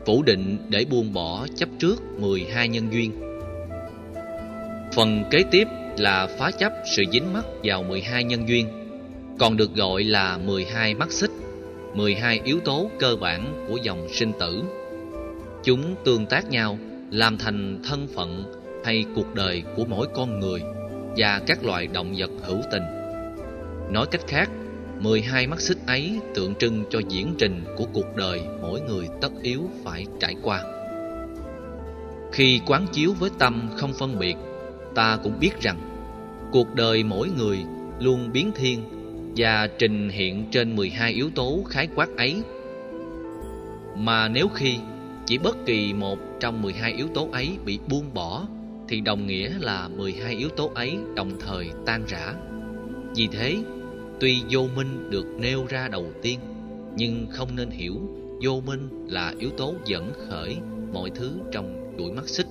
phủ định để buông bỏ chấp trước 12 nhân duyên. Phần kế tiếp là phá chấp sự dính mắc vào 12 nhân duyên, còn được gọi là 12 mắt xích, 12 yếu tố cơ bản của dòng sinh tử. Chúng tương tác nhau làm thành thân phận hay cuộc đời của mỗi con người và các loài động vật hữu tình. Nói cách khác, 12 mắt xích ấy tượng trưng cho diễn trình của cuộc đời mỗi người tất yếu phải trải qua. Khi quán chiếu với tâm không phân biệt, ta cũng biết rằng cuộc đời mỗi người luôn biến thiên và trình hiện trên 12 yếu tố khái quát ấy. Mà nếu khi chỉ bất kỳ một trong 12 yếu tố ấy bị buông bỏ thì đồng nghĩa là 12 yếu tố ấy đồng thời tan rã. Vì thế, tuy vô minh được nêu ra đầu tiên, nhưng không nên hiểu vô minh là yếu tố dẫn khởi mọi thứ trong chuỗi mắt xích,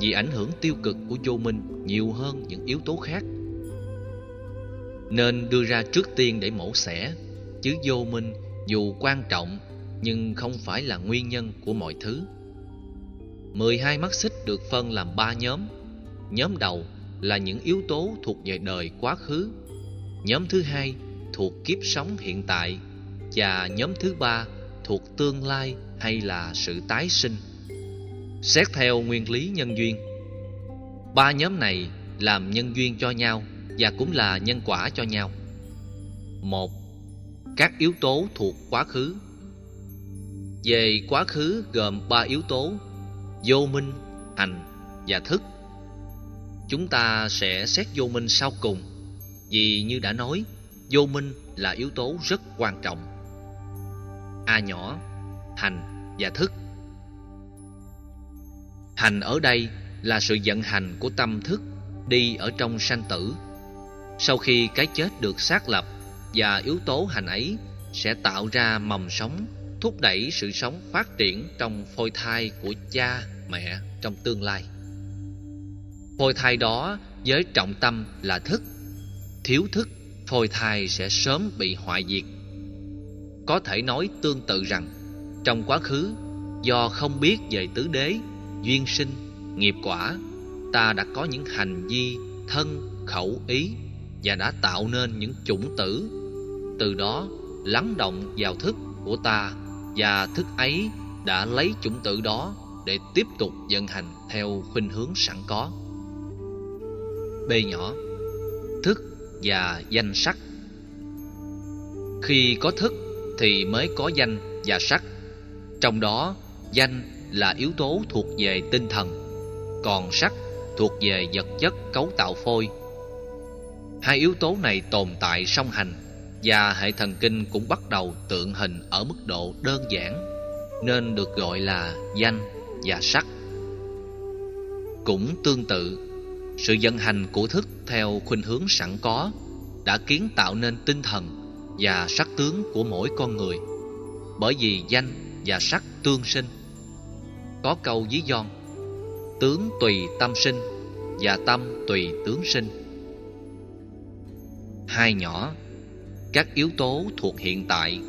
vì ảnh hưởng tiêu cực của vô minh nhiều hơn những yếu tố khác, nên đưa ra trước tiên để mổ xẻ, chứ vô minh dù quan trọng nhưng không phải là nguyên nhân của mọi thứ. 12 mắt xích được phân làm 3 nhóm. Nhóm đầu là những yếu tố thuộc về đời quá khứ, nhóm thứ hai thuộc kiếp sống hiện tại, và nhóm thứ ba thuộc tương lai hay là sự tái sinh. Xét theo nguyên lý nhân duyên, 3 nhóm này làm nhân duyên cho nhau và cũng là nhân quả cho nhau. 1. Các yếu tố thuộc quá khứ. Về quá khứ gồm 3 yếu tố: vô minh, hành và thức. Chúng ta sẽ xét vô minh sau cùng, vì như đã nói, vô minh là yếu tố rất quan trọng. A nhỏ, hành và thức. Hành ở đây là sự vận hành của tâm thức đi ở trong sanh tử. Sau khi cái chết được xác lập, và yếu tố hành ấy sẽ tạo ra mầm sống, thúc đẩy sự sống phát triển trong phôi thai của cha, mẹ trong tương lai. Phôi thai đó với trọng tâm là thức. Thiếu thức, phôi thai sẽ sớm bị hoại diệt. Có thể nói tương tự rằng, trong quá khứ, do không biết về tứ đế, duyên sinh, nghiệp quả ta đã có những hành vi thân, khẩu, ý và đã tạo nên những chủng tử, từ đó lắng động vào thức của ta, và thức ấy đã lấy chủng tử đó để tiếp tục vận hành theo khuynh hướng sẵn có. B nhỏ, thức và danh sắc. Khi có thức thì mới có danh và sắc. Trong đó, danh là yếu tố thuộc về tinh thần, còn sắc thuộc về vật chất cấu tạo phôi. Hai yếu tố này tồn tại song hành, và hệ thần kinh cũng bắt đầu tượng hình ở mức độ đơn giản, nên được gọi là danh và sắc. Cũng tương tự, sự vận hành của thức theo khuynh hướng sẵn có đã kiến tạo nên tinh thần và sắc tướng của mỗi con người, bởi vì danh và sắc tương sinh. Có câu ví von: tướng tùy tâm sinh và tâm tùy tướng sinh. Hai nhỏ, các yếu tố thuộc hiện tại.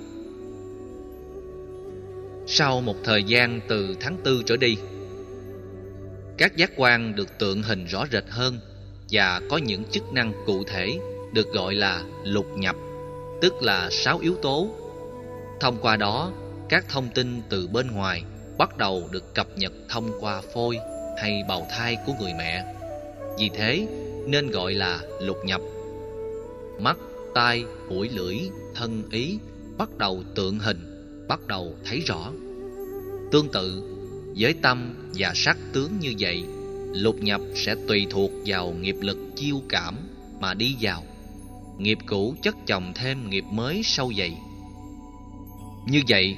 Sau một thời gian từ tháng 4 trở đi, các giác quan được tượng hình rõ rệt hơn và có những chức năng cụ thể được gọi là lục nhập, tức là 6 yếu tố. Thông qua đó, các thông tin từ bên ngoài bắt đầu được cập nhật thông qua phôi hay bào thai của người mẹ. Vì thế nên gọi là lục nhập. Mắt, tai, mũi, lưỡi, thân, ý bắt đầu tượng hình, bắt đầu thấy rõ. Tương tự, với tâm và sắc tướng như vậy, lục nhập sẽ tùy thuộc vào nghiệp lực chiêu cảm mà đi vào. Nghiệp cũ chất chồng thêm nghiệp mới sâu dày. Như vậy,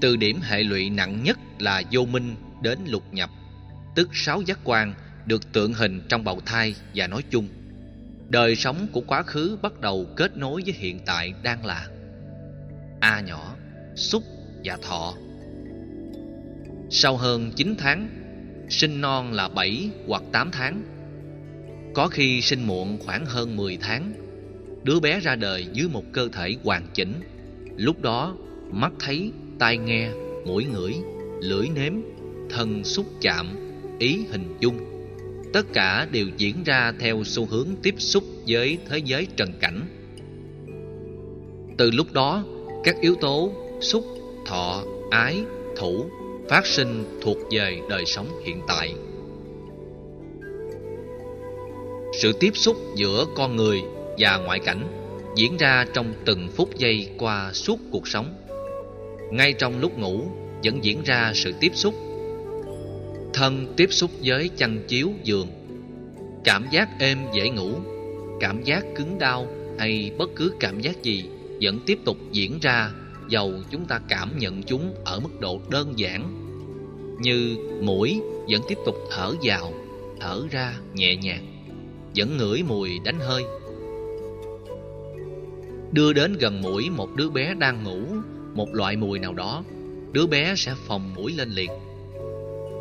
từ điểm hệ lụy nặng nhất là vô minh đến lục nhập, tức 6 giác quan được tượng hình trong bào thai và nói chung. Đời sống của quá khứ bắt đầu kết nối với hiện tại đang là. A nhỏ, xúc và thọ. Sau hơn 9 tháng, sinh non là 7 hoặc 8 tháng. Có khi sinh muộn khoảng hơn 10 tháng. Đứa bé ra đời dưới một cơ thể hoàn chỉnh. Lúc đó, mắt thấy, tai nghe, mũi ngửi, lưỡi nếm, thân xúc chạm, ý hình dung. Tất cả đều diễn ra theo xu hướng tiếp xúc với thế giới trần cảnh. Từ lúc đó, các yếu tố xúc, thọ, ái, thủ phát sinh thuộc về đời sống hiện tại. Sự tiếp xúc giữa con người và ngoại cảnh diễn ra trong từng phút giây qua suốt cuộc sống. Ngay trong lúc ngủ vẫn diễn ra sự tiếp xúc. Thân tiếp xúc với chăn chiếu giường. Cảm giác êm dễ ngủ, cảm giác cứng đau hay bất cứ cảm giác gì vẫn tiếp tục diễn ra, dầu chúng ta cảm nhận chúng ở mức độ đơn giản. Như mũi vẫn tiếp tục thở vào, thở ra nhẹ nhàng, vẫn ngửi mùi đánh hơi. Đưa đến gần mũi một đứa bé đang ngủ một loại mùi nào đó, đứa bé sẽ phồng mũi lên liền.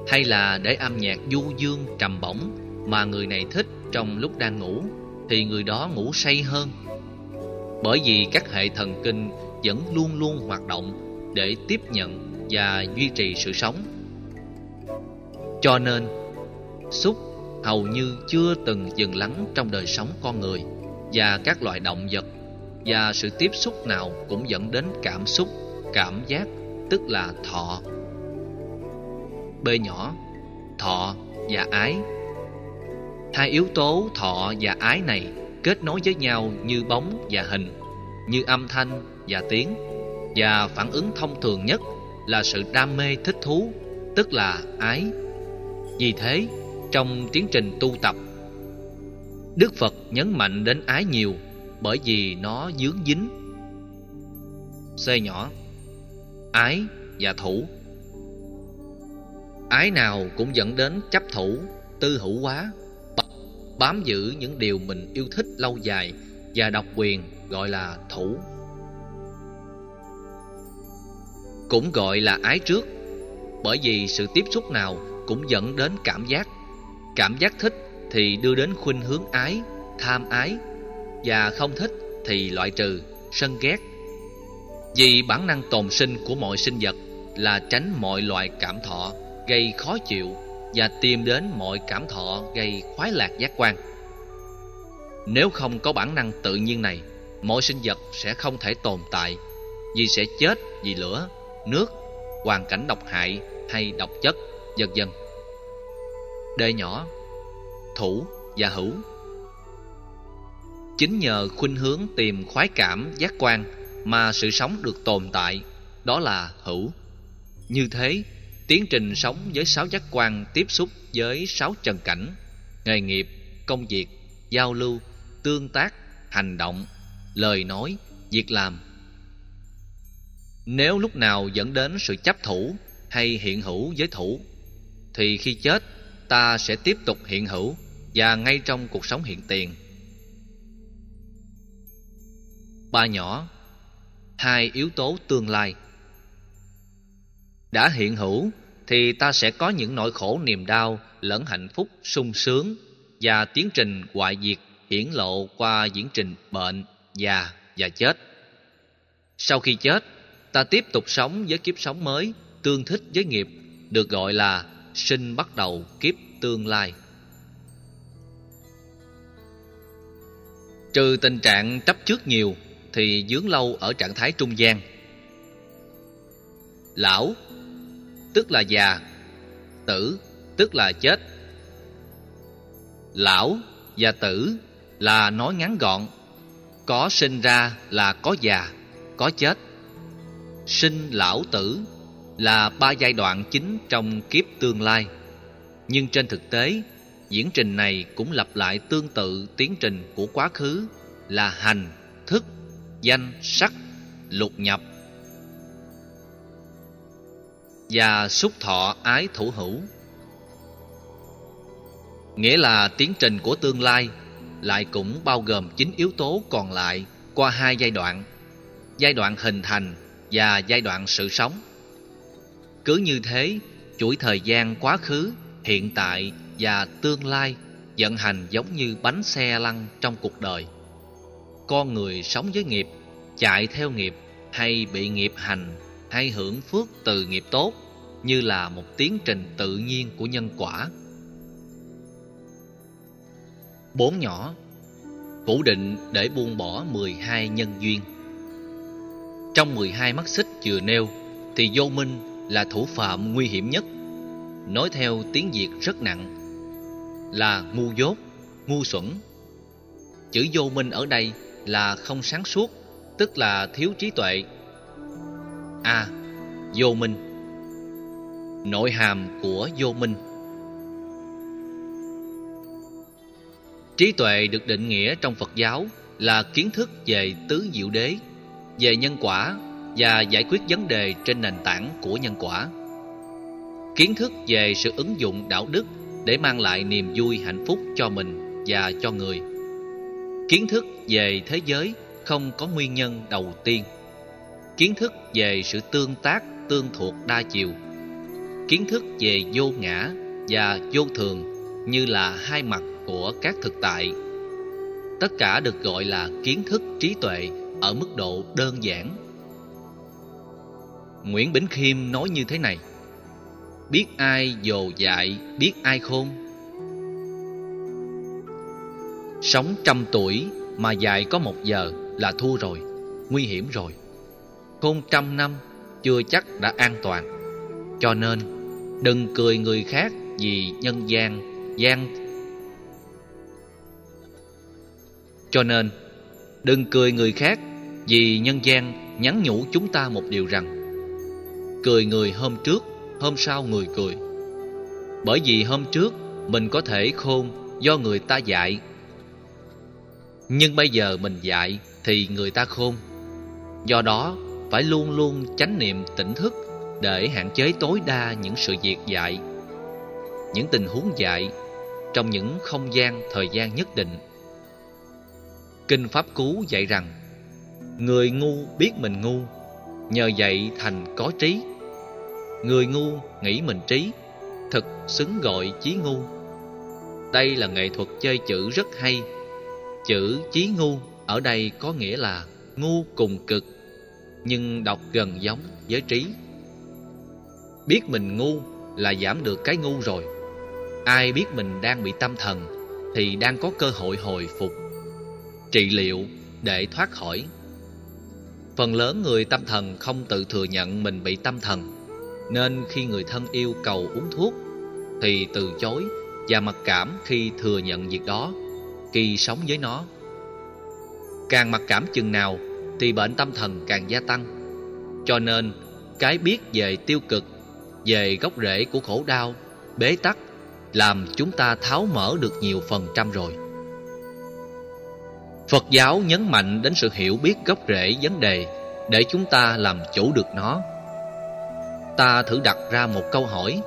Hay là để âm nhạc du dương trầm bổng mà người này thích trong lúc đang ngủ, thì người đó ngủ say hơn. Bởi vì các hệ thần kinh vẫn luôn luôn hoạt động để tiếp nhận và duy trì sự sống. Cho nên, xúc hầu như chưa từng dừng lắng trong đời sống con người và các loài động vật, và sự tiếp xúc nào cũng dẫn đến cảm xúc, cảm giác, tức là thọ. B nhỏ, thọ và ái. Hai yếu tố thọ và ái này kết nối với nhau như bóng và hình, như âm thanh và tiếng, và phản ứng thông thường nhất là sự đam mê thích thú, tức là ái. Vì thế, trong tiến trình tu tập, Đức Phật nhấn mạnh đến ái nhiều, bởi vì nó vướng dính. C nhỏ, ái và thủ. Ái nào cũng dẫn đến chấp thủ, tư hữu hóa, bám giữ những điều mình yêu thích lâu dài và độc quyền, gọi là thủ. Cũng gọi là ái trước, bởi vì sự tiếp xúc nào cũng dẫn đến cảm giác. Cảm giác thích thì đưa đến khuynh hướng ái, tham ái, và không thích thì loại trừ, sân ghét. Vì bản năng tồn sinh của mọi sinh vật là tránh mọi loài cảm thọ gây khó chịu và tìm đến mọi cảm thọ gây khoái lạc giác quan. Nếu không có bản năng tự nhiên này, mọi sinh vật sẽ không thể tồn tại, vì sẽ chết vì lửa, nước, hoàn cảnh độc hại hay độc chất, vân vân. Đề nhỏ, thủ và hữu. Chính nhờ khuynh hướng tìm khoái cảm giác quan mà sự sống được tồn tại, đó là hữu. Như thế, tiến trình sống với 6 giác quan tiếp xúc với 6 trần cảnh: nghề nghiệp, công việc, giao lưu, tương tác, hành động, lời nói, việc làm. Nếu lúc nào dẫn đến sự chấp thủ hay hiện hữu với thủ, thì khi chết ta sẽ tiếp tục hiện hữu, và ngay trong cuộc sống hiện tiền. Ba nhỏ, hai yếu tố tương lai. Đã hiện hữu thì ta sẽ có những nỗi khổ niềm đau lẫn hạnh phúc sung sướng, và tiến trình hoại diệt hiển lộ qua diễn trình bệnh, già và chết. Sau khi chết, ta tiếp tục sống với kiếp sống mới tương thích với nghiệp, được gọi là sinh bắt đầu kiếp tương lai. Trừ tình trạng chấp trước nhiều thì vướng lâu ở trạng thái trung gian. Lão tức là già, tử tức là chết. Lão và tử là nói ngắn gọn, có sinh ra là có già, có chết. Sinh lão tử là 3 giai đoạn chính trong kiếp tương lai. Nhưng trên thực tế, diễn trình này cũng lặp lại tương tự tiến trình của quá khứ là hành, thức, danh, sắc, lục nhập và xúc thọ ái thủ hữu. Nghĩa là tiến trình của tương lai lại cũng bao gồm 9 yếu tố còn lại qua 2 giai đoạn: giai đoạn hình thành và giai đoạn sự sống. Cứ như thế, chuỗi thời gian quá khứ, hiện tại và tương lai vận hành giống như bánh xe lăn trong cuộc đời. Con người sống với nghiệp, chạy theo nghiệp hay bị nghiệp hành, hay hưởng phước từ nghiệp tốt, như là một tiến trình tự nhiên của nhân quả. 4 nhỏ, phủ định để buông bỏ 12 nhân duyên. Trong 12 mắt xích vừa nêu thì vô minh là thủ phạm nguy hiểm nhất, nói theo tiếng Việt rất nặng, là ngu dốt, ngu xuẩn. Chữ vô minh ở đây là không sáng suốt, tức là thiếu trí tuệ. A. Vô minh. Nội hàm của vô minh. Trí tuệ được định nghĩa trong Phật giáo là kiến thức về tứ diệu đế, về nhân quả và giải quyết vấn đề trên nền tảng của nhân quả. Kiến thức về sự ứng dụng đạo đức để mang lại niềm vui hạnh phúc cho mình và cho người. Kiến thức về thế giới không có nguyên nhân đầu tiên. Kiến thức về sự tương tác tương thuộc đa chiều. Kiến thức về vô ngã và vô thường như là hai mặt của các thực tại. Tất cả được gọi là kiến thức trí tuệ ở mức độ đơn giản. Nguyễn Bỉnh Khiêm nói như thế này: biết ai dồ dại, biết ai khôn. Sống 100 tuổi mà dại có 1 giờ là thua rồi, nguy hiểm rồi. Khôn 100 năm chưa chắc đã an toàn. Cho nên đừng cười người khác vì nhân gian. Cho nên đừng cười người khác vì nhân gian nhắn nhủ chúng ta một điều rằng: cười người hôm trước, hôm sau người cười. Bởi vì hôm trước mình có thể khôn do người ta dại, nhưng bây giờ mình dại thì người ta khôn. Do đó phải luôn luôn chánh niệm tỉnh thức để hạn chế tối đa những sự việc dại, những tình huống dại trong những không gian thời gian nhất định. Kinh Pháp Cú dạy rằng: người ngu biết mình ngu, nhờ vậy thành có trí. Người ngu nghĩ mình trí, thực xứng gọi chí ngu. Đây là nghệ thuật chơi chữ rất hay. Chữ chí ngu ở đây có nghĩa là ngu cùng cực, nhưng đọc gần giống với trí. Biết mình ngu là giảm được cái ngu rồi, Ai biết mình đang bị tâm thần thì đang có cơ hội hồi phục, trị liệu để thoát khỏi. Phần lớn người tâm thần không tự thừa nhận mình bị tâm thần, nên khi người thân yêu cầu uống thuốc thì từ chối và mặc cảm khi thừa nhận việc đó, khi sống với nó. Càng mặc cảm chừng nào thì bệnh tâm thần càng gia tăng. Cho nên cái biết về tiêu cực, về gốc rễ của khổ đau, bế tắc làm chúng ta tháo mở được nhiều phần trăm rồi. Phật giáo nhấn mạnh đến sự hiểu biết gốc rễ vấn đề để chúng ta làm chủ được nó. Ta thử đặt ra một câu hỏi: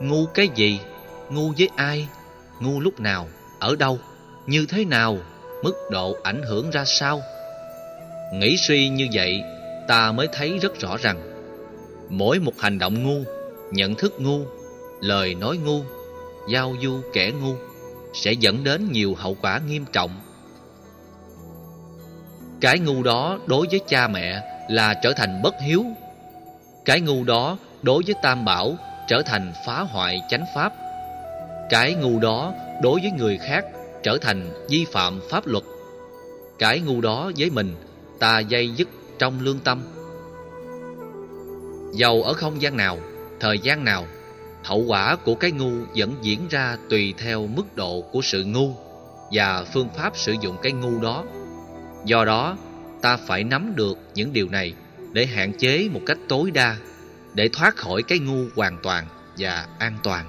ngu cái gì? Ngu với ai? Ngu lúc nào? Ở đâu? Như thế nào? Mức độ ảnh hưởng ra sao? Nghĩ suy như vậy, ta mới thấy rất rõ rằng mỗi một hành động ngu, nhận thức ngu, lời nói ngu, giao du kẻ ngu sẽ dẫn đến nhiều hậu quả nghiêm trọng. Cái ngu đó đối với cha mẹ là trở thành bất hiếu. Cái ngu đó đối với Tam Bảo trở thành phá hoại chánh pháp. Cái ngu đó đối với người khác trở thành vi phạm pháp luật. Cái ngu đó với mình ta dây dứt trong lương tâm. Dầu ở không gian nào, thời gian nào, hậu quả của cái ngu vẫn diễn ra tùy theo mức độ của sự ngu và phương pháp sử dụng cái ngu đó. Do đó, ta phải nắm được những điều này để hạn chế một cách tối đa, để thoát khỏi cái ngu hoàn toàn và an toàn.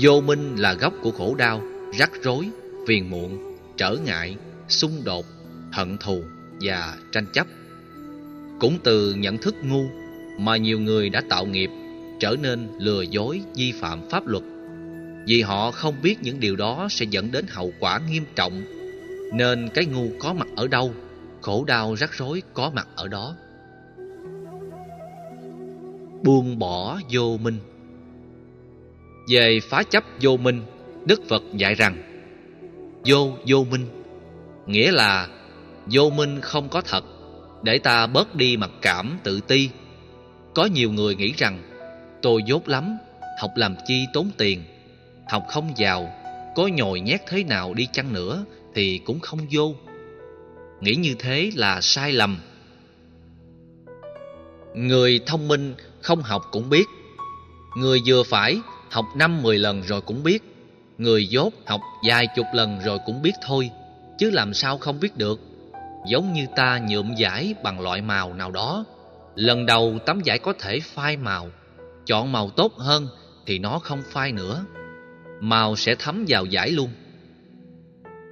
Vô minh là gốc của khổ đau, rắc rối, phiền muộn, trở ngại, xung đột, hận thù và tranh chấp. Cũng từ nhận thức ngu mà nhiều người đã tạo nghiệp, trở nên lừa dối, vi phạm pháp luật. Vì họ không biết những điều đó sẽ dẫn đến hậu quả nghiêm trọng, nên cái ngu có mặt ở đâu, khổ đau rắc rối có mặt ở đó. Buông bỏ vô minh. Về phá chấp vô minh, Đức Phật dạy rằng: Vô minh, nghĩa là vô minh không có thật, để ta bớt đi mặc cảm tự ti. Có nhiều người nghĩ rằng: tôi dốt lắm, học làm chi tốn tiền, học không giàu, có nhồi nhét thế nào đi chăng nữa thì cũng không vô. Nghĩ như thế là sai lầm. Người thông minh không học cũng biết, người vừa phải học 5-10 lần rồi cũng biết, người dốt học vài chục lần rồi cũng biết thôi, chứ làm sao không biết được. Giống như ta nhuộm vải bằng loại màu nào đó, lần đầu tấm vải có thể phai màu, chọn màu tốt hơn thì nó không phai nữa, màu sẽ thấm vào vải luôn.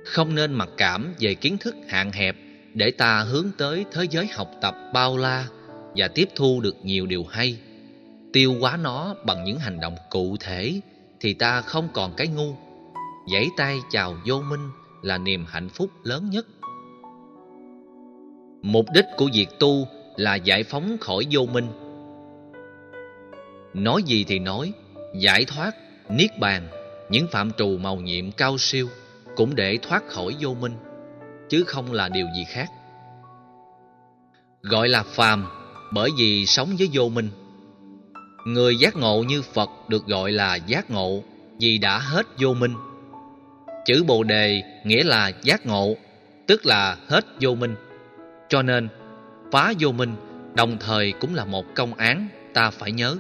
Không nên mặc cảm về kiến thức hạn hẹp, để ta hướng tới thế giới học tập bao la và tiếp thu được nhiều điều hay. Tiêu hóa nó bằng những hành động cụ thể thì ta không còn cái ngu. Vẫy tay chào vô minh là niềm hạnh phúc lớn nhất. Mục đích của việc tu là giải phóng khỏi vô minh. Nói gì thì nói, giải thoát, niết bàn, những phạm trù màu nhiệm cao siêu cũng để thoát khỏi vô minh, chứ không là điều gì khác. Gọi là phàm bởi vì sống với vô minh. Người giác ngộ như Phật được gọi là giác ngộ vì đã hết vô minh. Chữ Bồ Đề nghĩa là giác ngộ, tức là hết vô minh. Cho nên phá vô minh đồng thời cũng là một công án ta phải nhớ.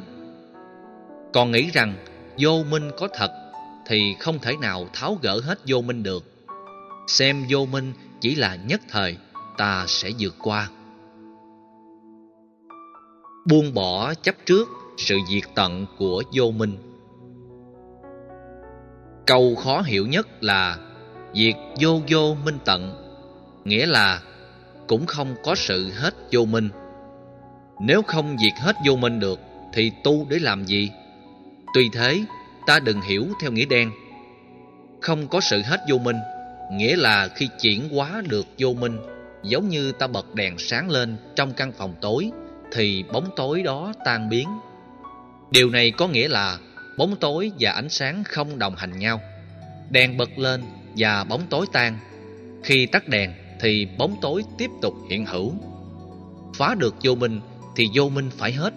Còn nghĩ rằng vô minh có thật thì không thể nào tháo gỡ hết vô minh được. Xem vô minh chỉ là nhất thời, ta sẽ vượt qua. Buông bỏ chấp trước sự diệt tận của vô minh. Câu khó hiểu nhất là diệt vô minh tận, nghĩa là cũng không có sự hết vô minh. Nếu không diệt hết vô minh được thì tu để làm gì? Tuy thế, ta đừng hiểu theo nghĩa đen. Không có sự hết vô minh nghĩa là khi chuyển hóa được vô minh, giống như ta bật đèn sáng lên trong căn phòng tối thì bóng tối đó tan biến. Điều này có nghĩa là bóng tối và ánh sáng không đồng hành nhau. Đèn bật lên và bóng tối tan. Khi tắt đèn thì bóng tối tiếp tục hiện hữu. Phá được vô minh thì vô minh phải hết.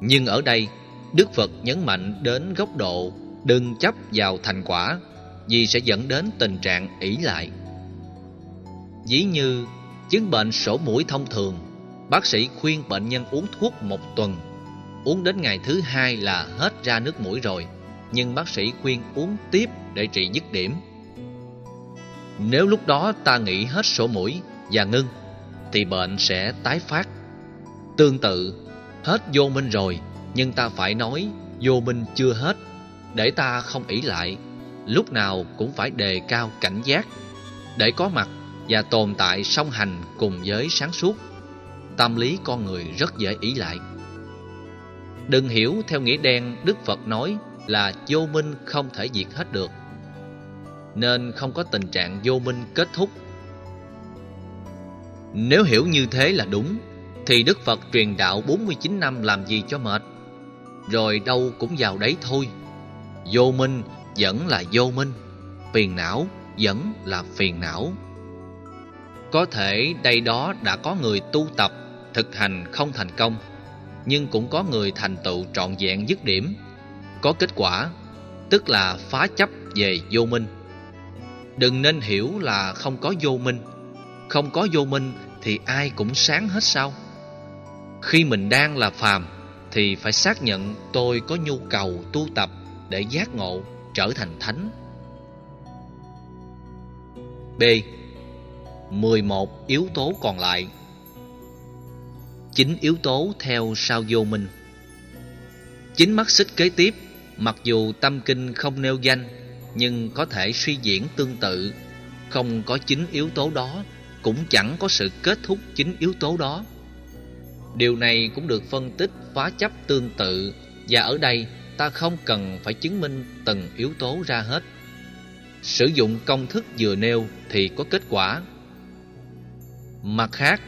Nhưng ở đây Đức Phật nhấn mạnh đến góc độ đừng chấp vào thành quả, vì sẽ dẫn đến tình trạng ỷ lại. Ví như chứng bệnh sổ mũi thông thường, bác sĩ khuyên bệnh nhân uống thuốc một tuần, uống đến ngày thứ hai là hết ra nước mũi rồi, nhưng bác sĩ khuyên uống tiếp để trị dứt điểm. Nếu lúc đó ta nghỉ hết sổ mũi và ngưng, thì bệnh sẽ tái phát. Tương tự, hết vô minh rồi, nhưng ta phải nói vô minh chưa hết, để ta không ỷ lại, lúc nào cũng phải đề cao cảnh giác, để có mặt và tồn tại song hành cùng với sáng suốt. Tâm lý con người rất dễ ỷ lại. Đừng hiểu theo nghĩa đen Đức Phật nói là vô minh không thể diệt hết được, nên không có tình trạng vô minh kết thúc. Nếu hiểu như thế là đúng, thì Đức Phật truyền đạo 49 năm làm gì cho mệt, rồi đâu cũng vào đấy thôi. Vô minh vẫn là vô minh, phiền não vẫn là phiền não. Có thể đây đó đã có người tu tập, thực hành không thành công, nhưng cũng có người thành tựu trọn vẹn dứt điểm, có kết quả, tức là phá chấp về vô minh. Đừng nên hiểu là không có vô minh. Không có vô minh thì ai cũng sáng hết sao? Khi mình đang là phàm thì phải xác nhận tôi có nhu cầu tu tập để giác ngộ, trở thành thánh. B. 11 yếu tố còn lại. 9 yếu tố theo sao vô minh. 9 mắt xích kế tiếp, mặc dù tâm kinh không nêu danh, nhưng có thể suy diễn tương tự. Không có 9 yếu tố đó cũng chẳng có sự kết thúc 9 yếu tố đó. Điều này cũng được phân tích phá chấp tương tự, và ở đây ta không cần phải chứng minh từng yếu tố ra hết. Sử dụng công thức vừa nêu thì có kết quả. Mặt khác,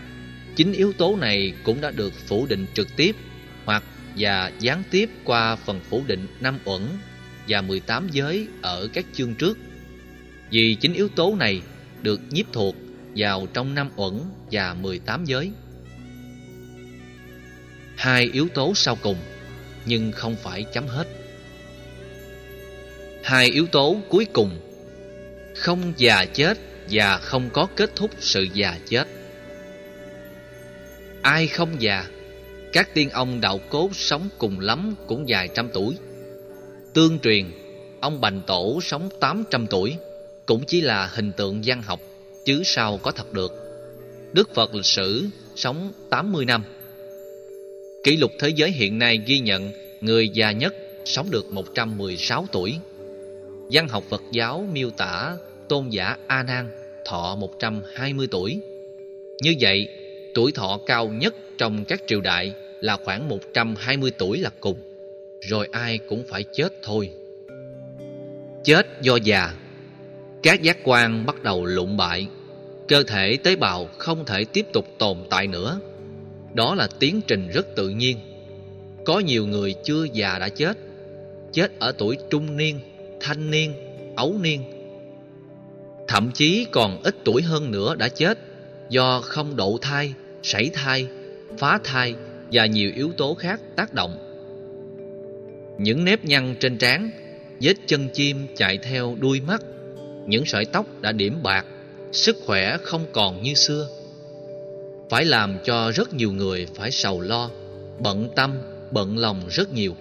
9 yếu tố này cũng đã được phủ định trực tiếp hoặc và gián tiếp qua phần phủ định 5 uẩn và 18 giới ở các chương trước. Vì 9 yếu tố này được nhiếp thuộc vào trong 5 uẩn và 18 giới. 2 yếu tố sau cùng, nhưng không phải chấm hết. 2 yếu tố cuối cùng, không già chết và không có kết thúc sự già chết. Ai không già? Các tiên ông đạo cốt sống cùng lắm cũng vài trăm tuổi. Tương truyền, ông Bành Tổ sống 800 tuổi, cũng chỉ là hình tượng văn học, chứ sao có thật được. Đức Phật lịch sử sống 80 năm. Kỷ lục thế giới hiện nay ghi nhận người già nhất sống được 116 tuổi. Văn học Phật giáo miêu tả Tôn giả A Nan thọ 120 tuổi. Như vậy, tuổi thọ cao nhất trong các triều đại là khoảng 120 tuổi là cùng, rồi ai cũng phải chết thôi. Chết do già, các giác quan bắt đầu lụng bại, cơ thể tế bào không thể tiếp tục tồn tại nữa. Đó là tiến trình rất tự nhiên. Có nhiều người chưa già đã chết, chết ở tuổi trung niên, thanh niên, ấu niên. Thậm chí còn ít tuổi hơn nữa đã chết do không độ thai, sảy thai, phá thai và nhiều yếu tố khác tác động. Những nếp nhăn trên trán, vết chân chim chạy theo đuôi mắt, những sợi tóc đã điểm bạc, sức khỏe không còn như xưa, phải làm cho rất nhiều người phải sầu lo, bận tâm, bận lòng rất nhiều.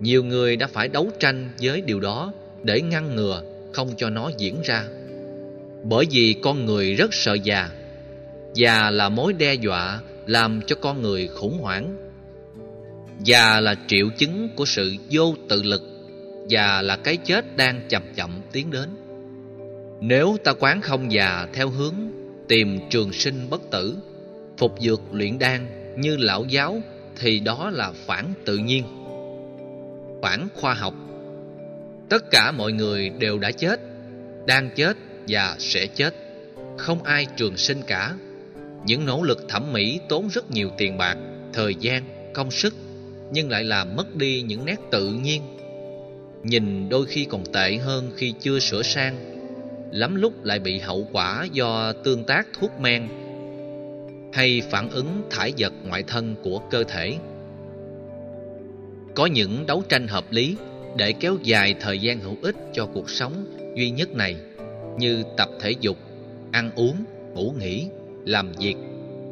Nhiều người đã phải đấu tranh với điều đó để ngăn ngừa không cho nó diễn ra. Bởi vì con người rất sợ già. Già là mối đe dọa làm cho con người khủng hoảng. Già là triệu chứng của sự vô tự lực. Già là cái chết đang chậm chậm tiến đến. Nếu ta quán không già theo hướng tìm trường sinh bất tử, phục dược luyện đan như lão giáo, thì đó là phản tự nhiên, phản khoa học. Tất cả mọi người đều đã chết, đang chết và sẽ chết. Không ai trường sinh cả. Những nỗ lực thẩm mỹ tốn rất nhiều tiền bạc, thời gian, công sức, nhưng lại làm mất đi những nét tự nhiên. Nhìn đôi khi còn tệ hơn khi chưa sửa sang, lắm lúc lại bị hậu quả do tương tác thuốc men hay phản ứng thải vật ngoại thân của cơ thể. có những đấu tranh hợp lý để kéo dài thời gian hữu ích cho cuộc sống duy nhất này, như tập thể dục, ăn uống, ngủ nghỉ, làm việc,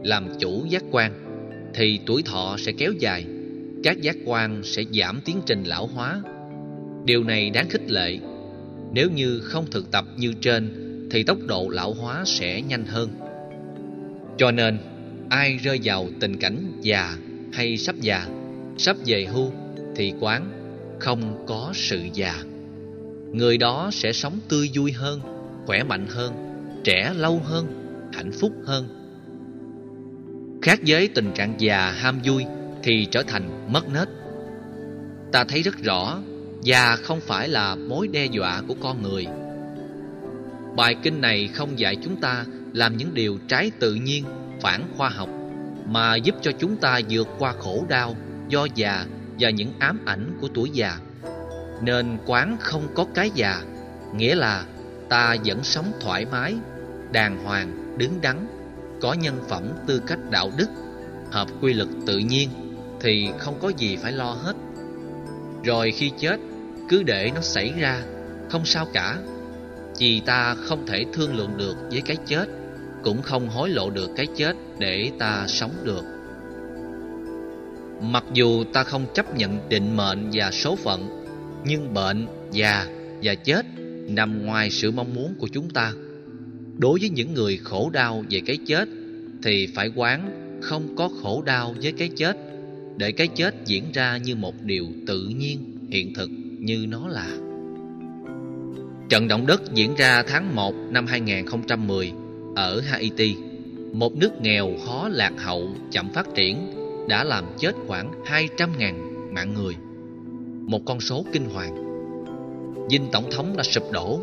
làm chủ giác quan, thì tuổi thọ sẽ kéo dài, các giác quan sẽ giảm tiến trình lão hóa. Điều này đáng khích lệ. Nếu như không thực tập như trên thì tốc độ lão hóa sẽ nhanh hơn. Cho nên, ai rơi vào tình cảnh già hay sắp già, sắp về hưu thì quán không có sự già. Người đó sẽ sống tươi vui hơn, khỏe mạnh hơn, trẻ lâu hơn, hạnh phúc hơn. Khác với tình trạng già ham vui thì trở thành mất nết. Ta thấy rất rõ, già không phải là mối đe dọa của con người. Bài kinh này không dạy chúng ta làm những điều trái tự nhiên, phản khoa học, mà giúp cho chúng ta vượt qua khổ đau do già và những ám ảnh của tuổi già. Nên quán không có cái già, nghĩa là ta vẫn sống thoải mái, đàng hoàng, đứng đắn, có nhân phẩm tư cách đạo đức, hợp quy luật tự nhiên, thì không có gì phải lo hết. Rồi khi chết, cứ để nó xảy ra, không sao cả. Vì ta không thể thương lượng được với cái chết, cũng không hối lộ được cái chết để ta sống được. Mặc dù ta không chấp nhận định mệnh và số phận, nhưng bệnh, già và chết nằm ngoài sự mong muốn của chúng ta. Đối với những người khổ đau về cái chết thì phải quán không có khổ đau với cái chết, để cái chết diễn ra như một điều tự nhiên, hiện thực như nó là. Trận động đất diễn ra tháng 1 năm 2010 ở Haiti, một nước nghèo khó lạc hậu, chậm phát triển, đã làm chết khoảng 200.000 mạng người, một con số kinh hoàng. Dinh tổng thống đã sụp đổ,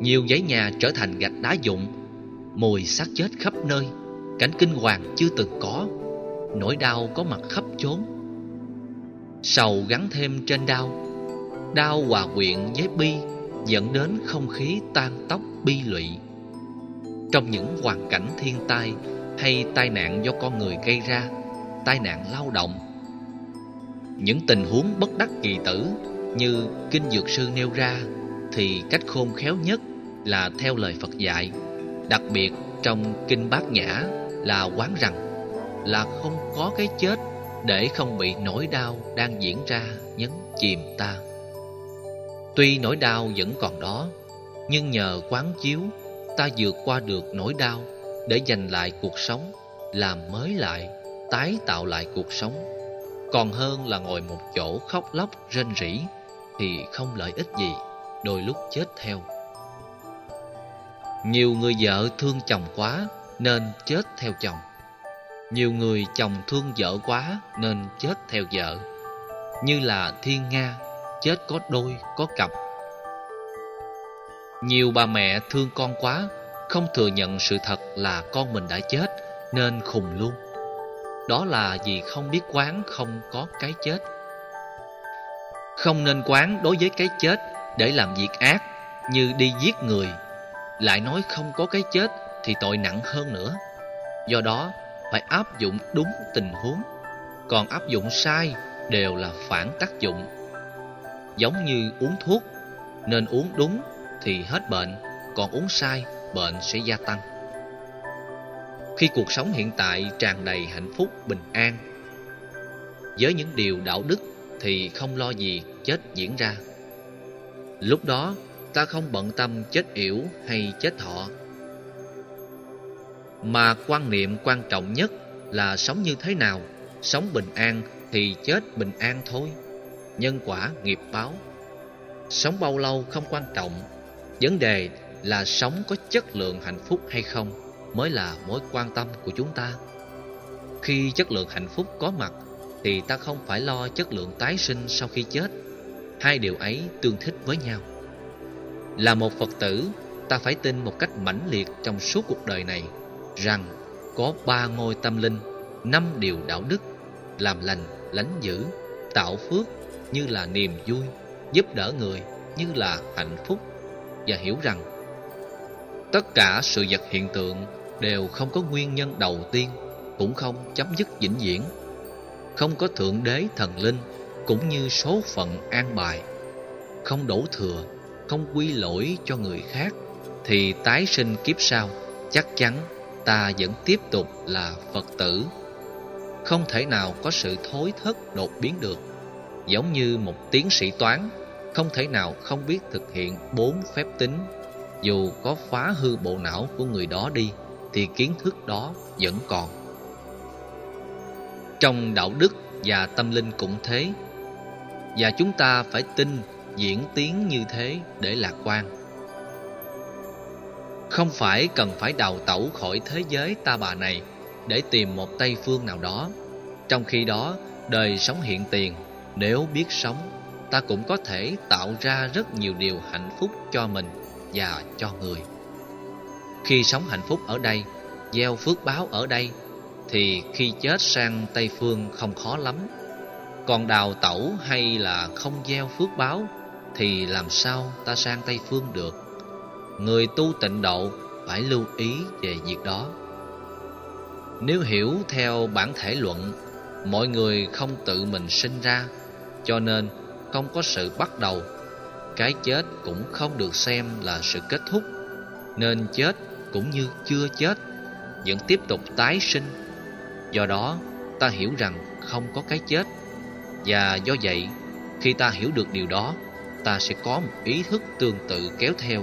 nhiều dãy nhà trở thành gạch đá vụn, mùi xác chết khắp nơi, cảnh kinh hoàng chưa từng có, nỗi đau có mặt khắp chốn. Sầu gắn thêm trên đau, đau hòa quyện với bi, dẫn đến không khí tan tóc bi lụy. Trong những hoàn cảnh thiên tai hay tai nạn do con người gây ra, tai nạn lao động, những tình huống bất đắc kỳ tử như Kinh Dược Sư nêu ra, thì cách khôn khéo nhất là theo lời Phật dạy, đặc biệt trong Kinh Bát Nhã, là quán rằng là không có cái chết, để không bị nỗi đau đang diễn ra nhấn chìm ta. Tuy nỗi đau vẫn còn đó, nhưng nhờ quán chiếu, ta vượt qua được nỗi đau để giành lại cuộc sống, làm mới lại, tái tạo lại cuộc sống, còn hơn là ngồi một chỗ khóc lóc rên rỉ thì không lợi ích gì, đôi lúc chết theo. Nhiều người vợ thương chồng quá nên chết theo chồng, nhiều người chồng thương vợ quá nên chết theo vợ, như là thiên nga, chết có đôi, có cặp. Nhiều bà mẹ thương con quá, không thừa nhận sự thật là con mình đã chết nên khùng luôn. Đó là vì không biết quán không có cái chết. Không nên quán đối với cái chết để làm việc ác như đi giết người, lại nói không có cái chết thì tội nặng hơn nữa. Do đó phải áp dụng đúng tình huống, còn áp dụng sai đều là phản tác dụng. Giống như uống thuốc, nên uống đúng thì hết bệnh, còn uống sai bệnh sẽ gia tăng. Khi cuộc sống hiện tại tràn đầy hạnh phúc, bình an, với những điều đạo đức thì không lo gì chết diễn ra. Lúc đó ta không bận tâm chết yểu hay chết thọ, mà quan niệm quan trọng nhất là sống như thế nào. Sống bình an thì chết bình an thôi, nhân quả nghiệp báo. Sống bao lâu không quan trọng, vấn đề là sống có chất lượng hạnh phúc hay không mới là mối quan tâm của chúng ta. Khi chất lượng hạnh phúc có mặt thì ta không phải lo chất lượng tái sinh sau khi chết. Hai điều ấy tương thích với nhau. Là một Phật tử, ta phải tin một cách mãnh liệt trong suốt cuộc đời này rằng có 3 ngôi tâm linh, 5 điều đạo đức: làm lành, lánh dữ, tạo phước như là niềm vui, giúp đỡ người như là hạnh phúc, và hiểu rằng tất cả sự vật hiện tượng đều không có nguyên nhân đầu tiên, cũng không chấm dứt vĩnh viễn. Không có Thượng Đế Thần Linh, cũng như số phận an bài, không đổ thừa, không quy lỗi cho người khác, thì tái sinh kiếp sau, chắc chắn ta vẫn tiếp tục là Phật tử. Không thể nào có sự thối thất đột biến được. Giống như một tiến sĩ toán, không thể nào không biết thực hiện 4 phép tính. Dù có phá hư bộ não của người đó đi, thì kiến thức đó vẫn còn. Trong đạo đức và tâm linh cũng thế. Và chúng ta phải tin diễn tiến như thế để lạc quan. Không phải cần phải đào tẩu khỏi thế giới ta bà này để tìm một Tây phương nào đó. Trong khi đó, đời sống hiện tiền, nếu biết sống, ta cũng có thể tạo ra rất nhiều điều hạnh phúc cho mình và cho người. Khi sống hạnh phúc ở đây, gieo phước báo ở đây, thì khi chết sang Tây phương không khó lắm. Còn đào tẩu hay là không gieo phước báo thì làm sao ta sang Tây phương được? Người tu tịnh độ phải lưu ý về việc đó. Nếu hiểu theo bản thể luận, mọi người không tự mình sinh ra, cho nên không có sự bắt đầu. Cái chết cũng không được xem là sự kết thúc, nên chết cũng như chưa chết, vẫn tiếp tục tái sinh. Do đó, ta hiểu rằng không có cái chết. Và do vậy, khi ta hiểu được điều đó, ta sẽ có một ý thức tương tự kéo theo,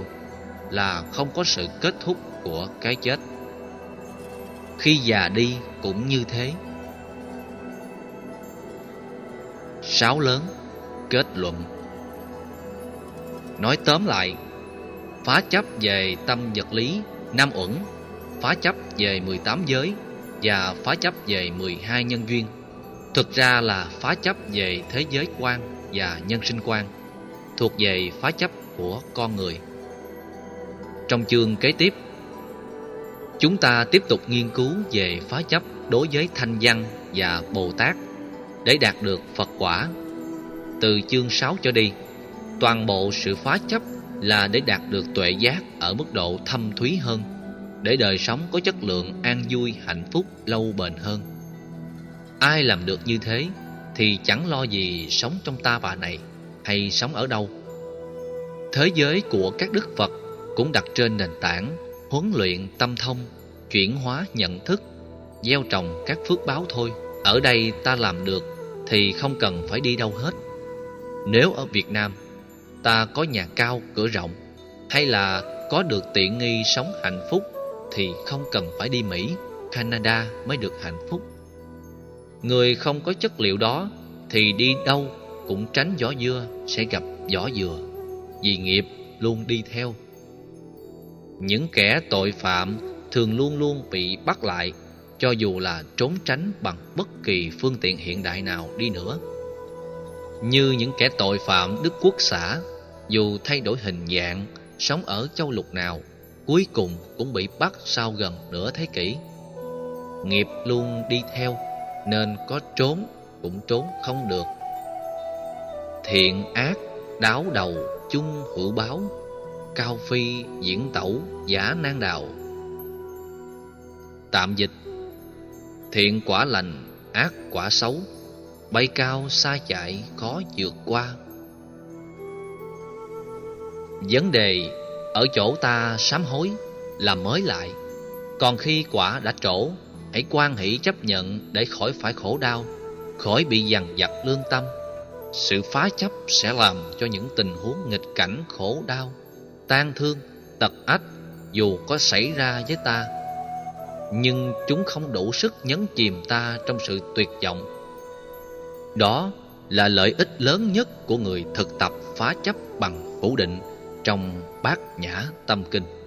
là không có sự kết thúc của cái chết. Khi già đi cũng như thế. Sáu lớn, kết luận. Nói tóm lại, phá chấp về tâm vật lý, 5 uẩn, phá chấp về 18 giới và phá chấp về 12 nhân duyên. Thực ra là phá chấp về thế giới quan và nhân sinh quan, thuộc về phá chấp của con người. Trong chương kế tiếp, chúng ta tiếp tục nghiên cứu về phá chấp đối với Thanh Văn và Bồ Tát để đạt được Phật quả. Từ chương 6 trở đi, toàn bộ sự phá chấp là để đạt được tuệ giác ở mức độ thâm thúy hơn, để đời sống có chất lượng an vui hạnh phúc lâu bền hơn. Ai làm được như thế thì chẳng lo gì sống trong ta bà này hay sống ở đâu. Thế giới của các đức Phật cũng đặt trên nền tảng huấn luyện tâm thông, chuyển hóa nhận thức, gieo trồng các phước báo thôi. Ở đây ta làm được thì không cần phải đi đâu hết. Nếu ở Việt Nam ta có nhà cao cửa rộng, hay là có được tiện nghi sống hạnh phúc, thì không cần phải đi Mỹ, Canada mới được hạnh phúc. Người không có chất liệu đó thì đi đâu cũng tránh vỏ dưa sẽ gặp vỏ dừa, vì nghiệp luôn đi theo. Những kẻ tội phạm thường luôn luôn bị bắt lại, cho dù là trốn tránh bằng bất kỳ phương tiện hiện đại nào đi nữa. Như những kẻ tội phạm Đức Quốc xã, dù thay đổi hình dạng, sống ở châu lục nào, cuối cùng cũng bị bắt sau gần nửa thế kỷ. Nghiệp luôn đi theo, nên có trốn cũng trốn không được. Thiện ác đáo đầu chung hữu báo, cao phi diễn tẩu giả nan đào. Tạm dịch: thiện quả lành, ác quả xấu, bay cao xa chạy khó vượt qua. Vấn đề ở chỗ ta sám hối, làm mới lại. Còn khi quả đã trổ, hãy hoan hỷ chấp nhận để khỏi phải khổ đau, khỏi bị dằn vặt lương tâm. Sự phá chấp sẽ làm cho những tình huống nghịch cảnh khổ đau, tang thương, tật ách dù có xảy ra với ta, nhưng chúng không đủ sức nhấn chìm ta trong sự tuyệt vọng. Đó là lợi ích lớn nhất của người thực tập phá chấp bằng phủ định trong Bát Nhã Tâm Kinh.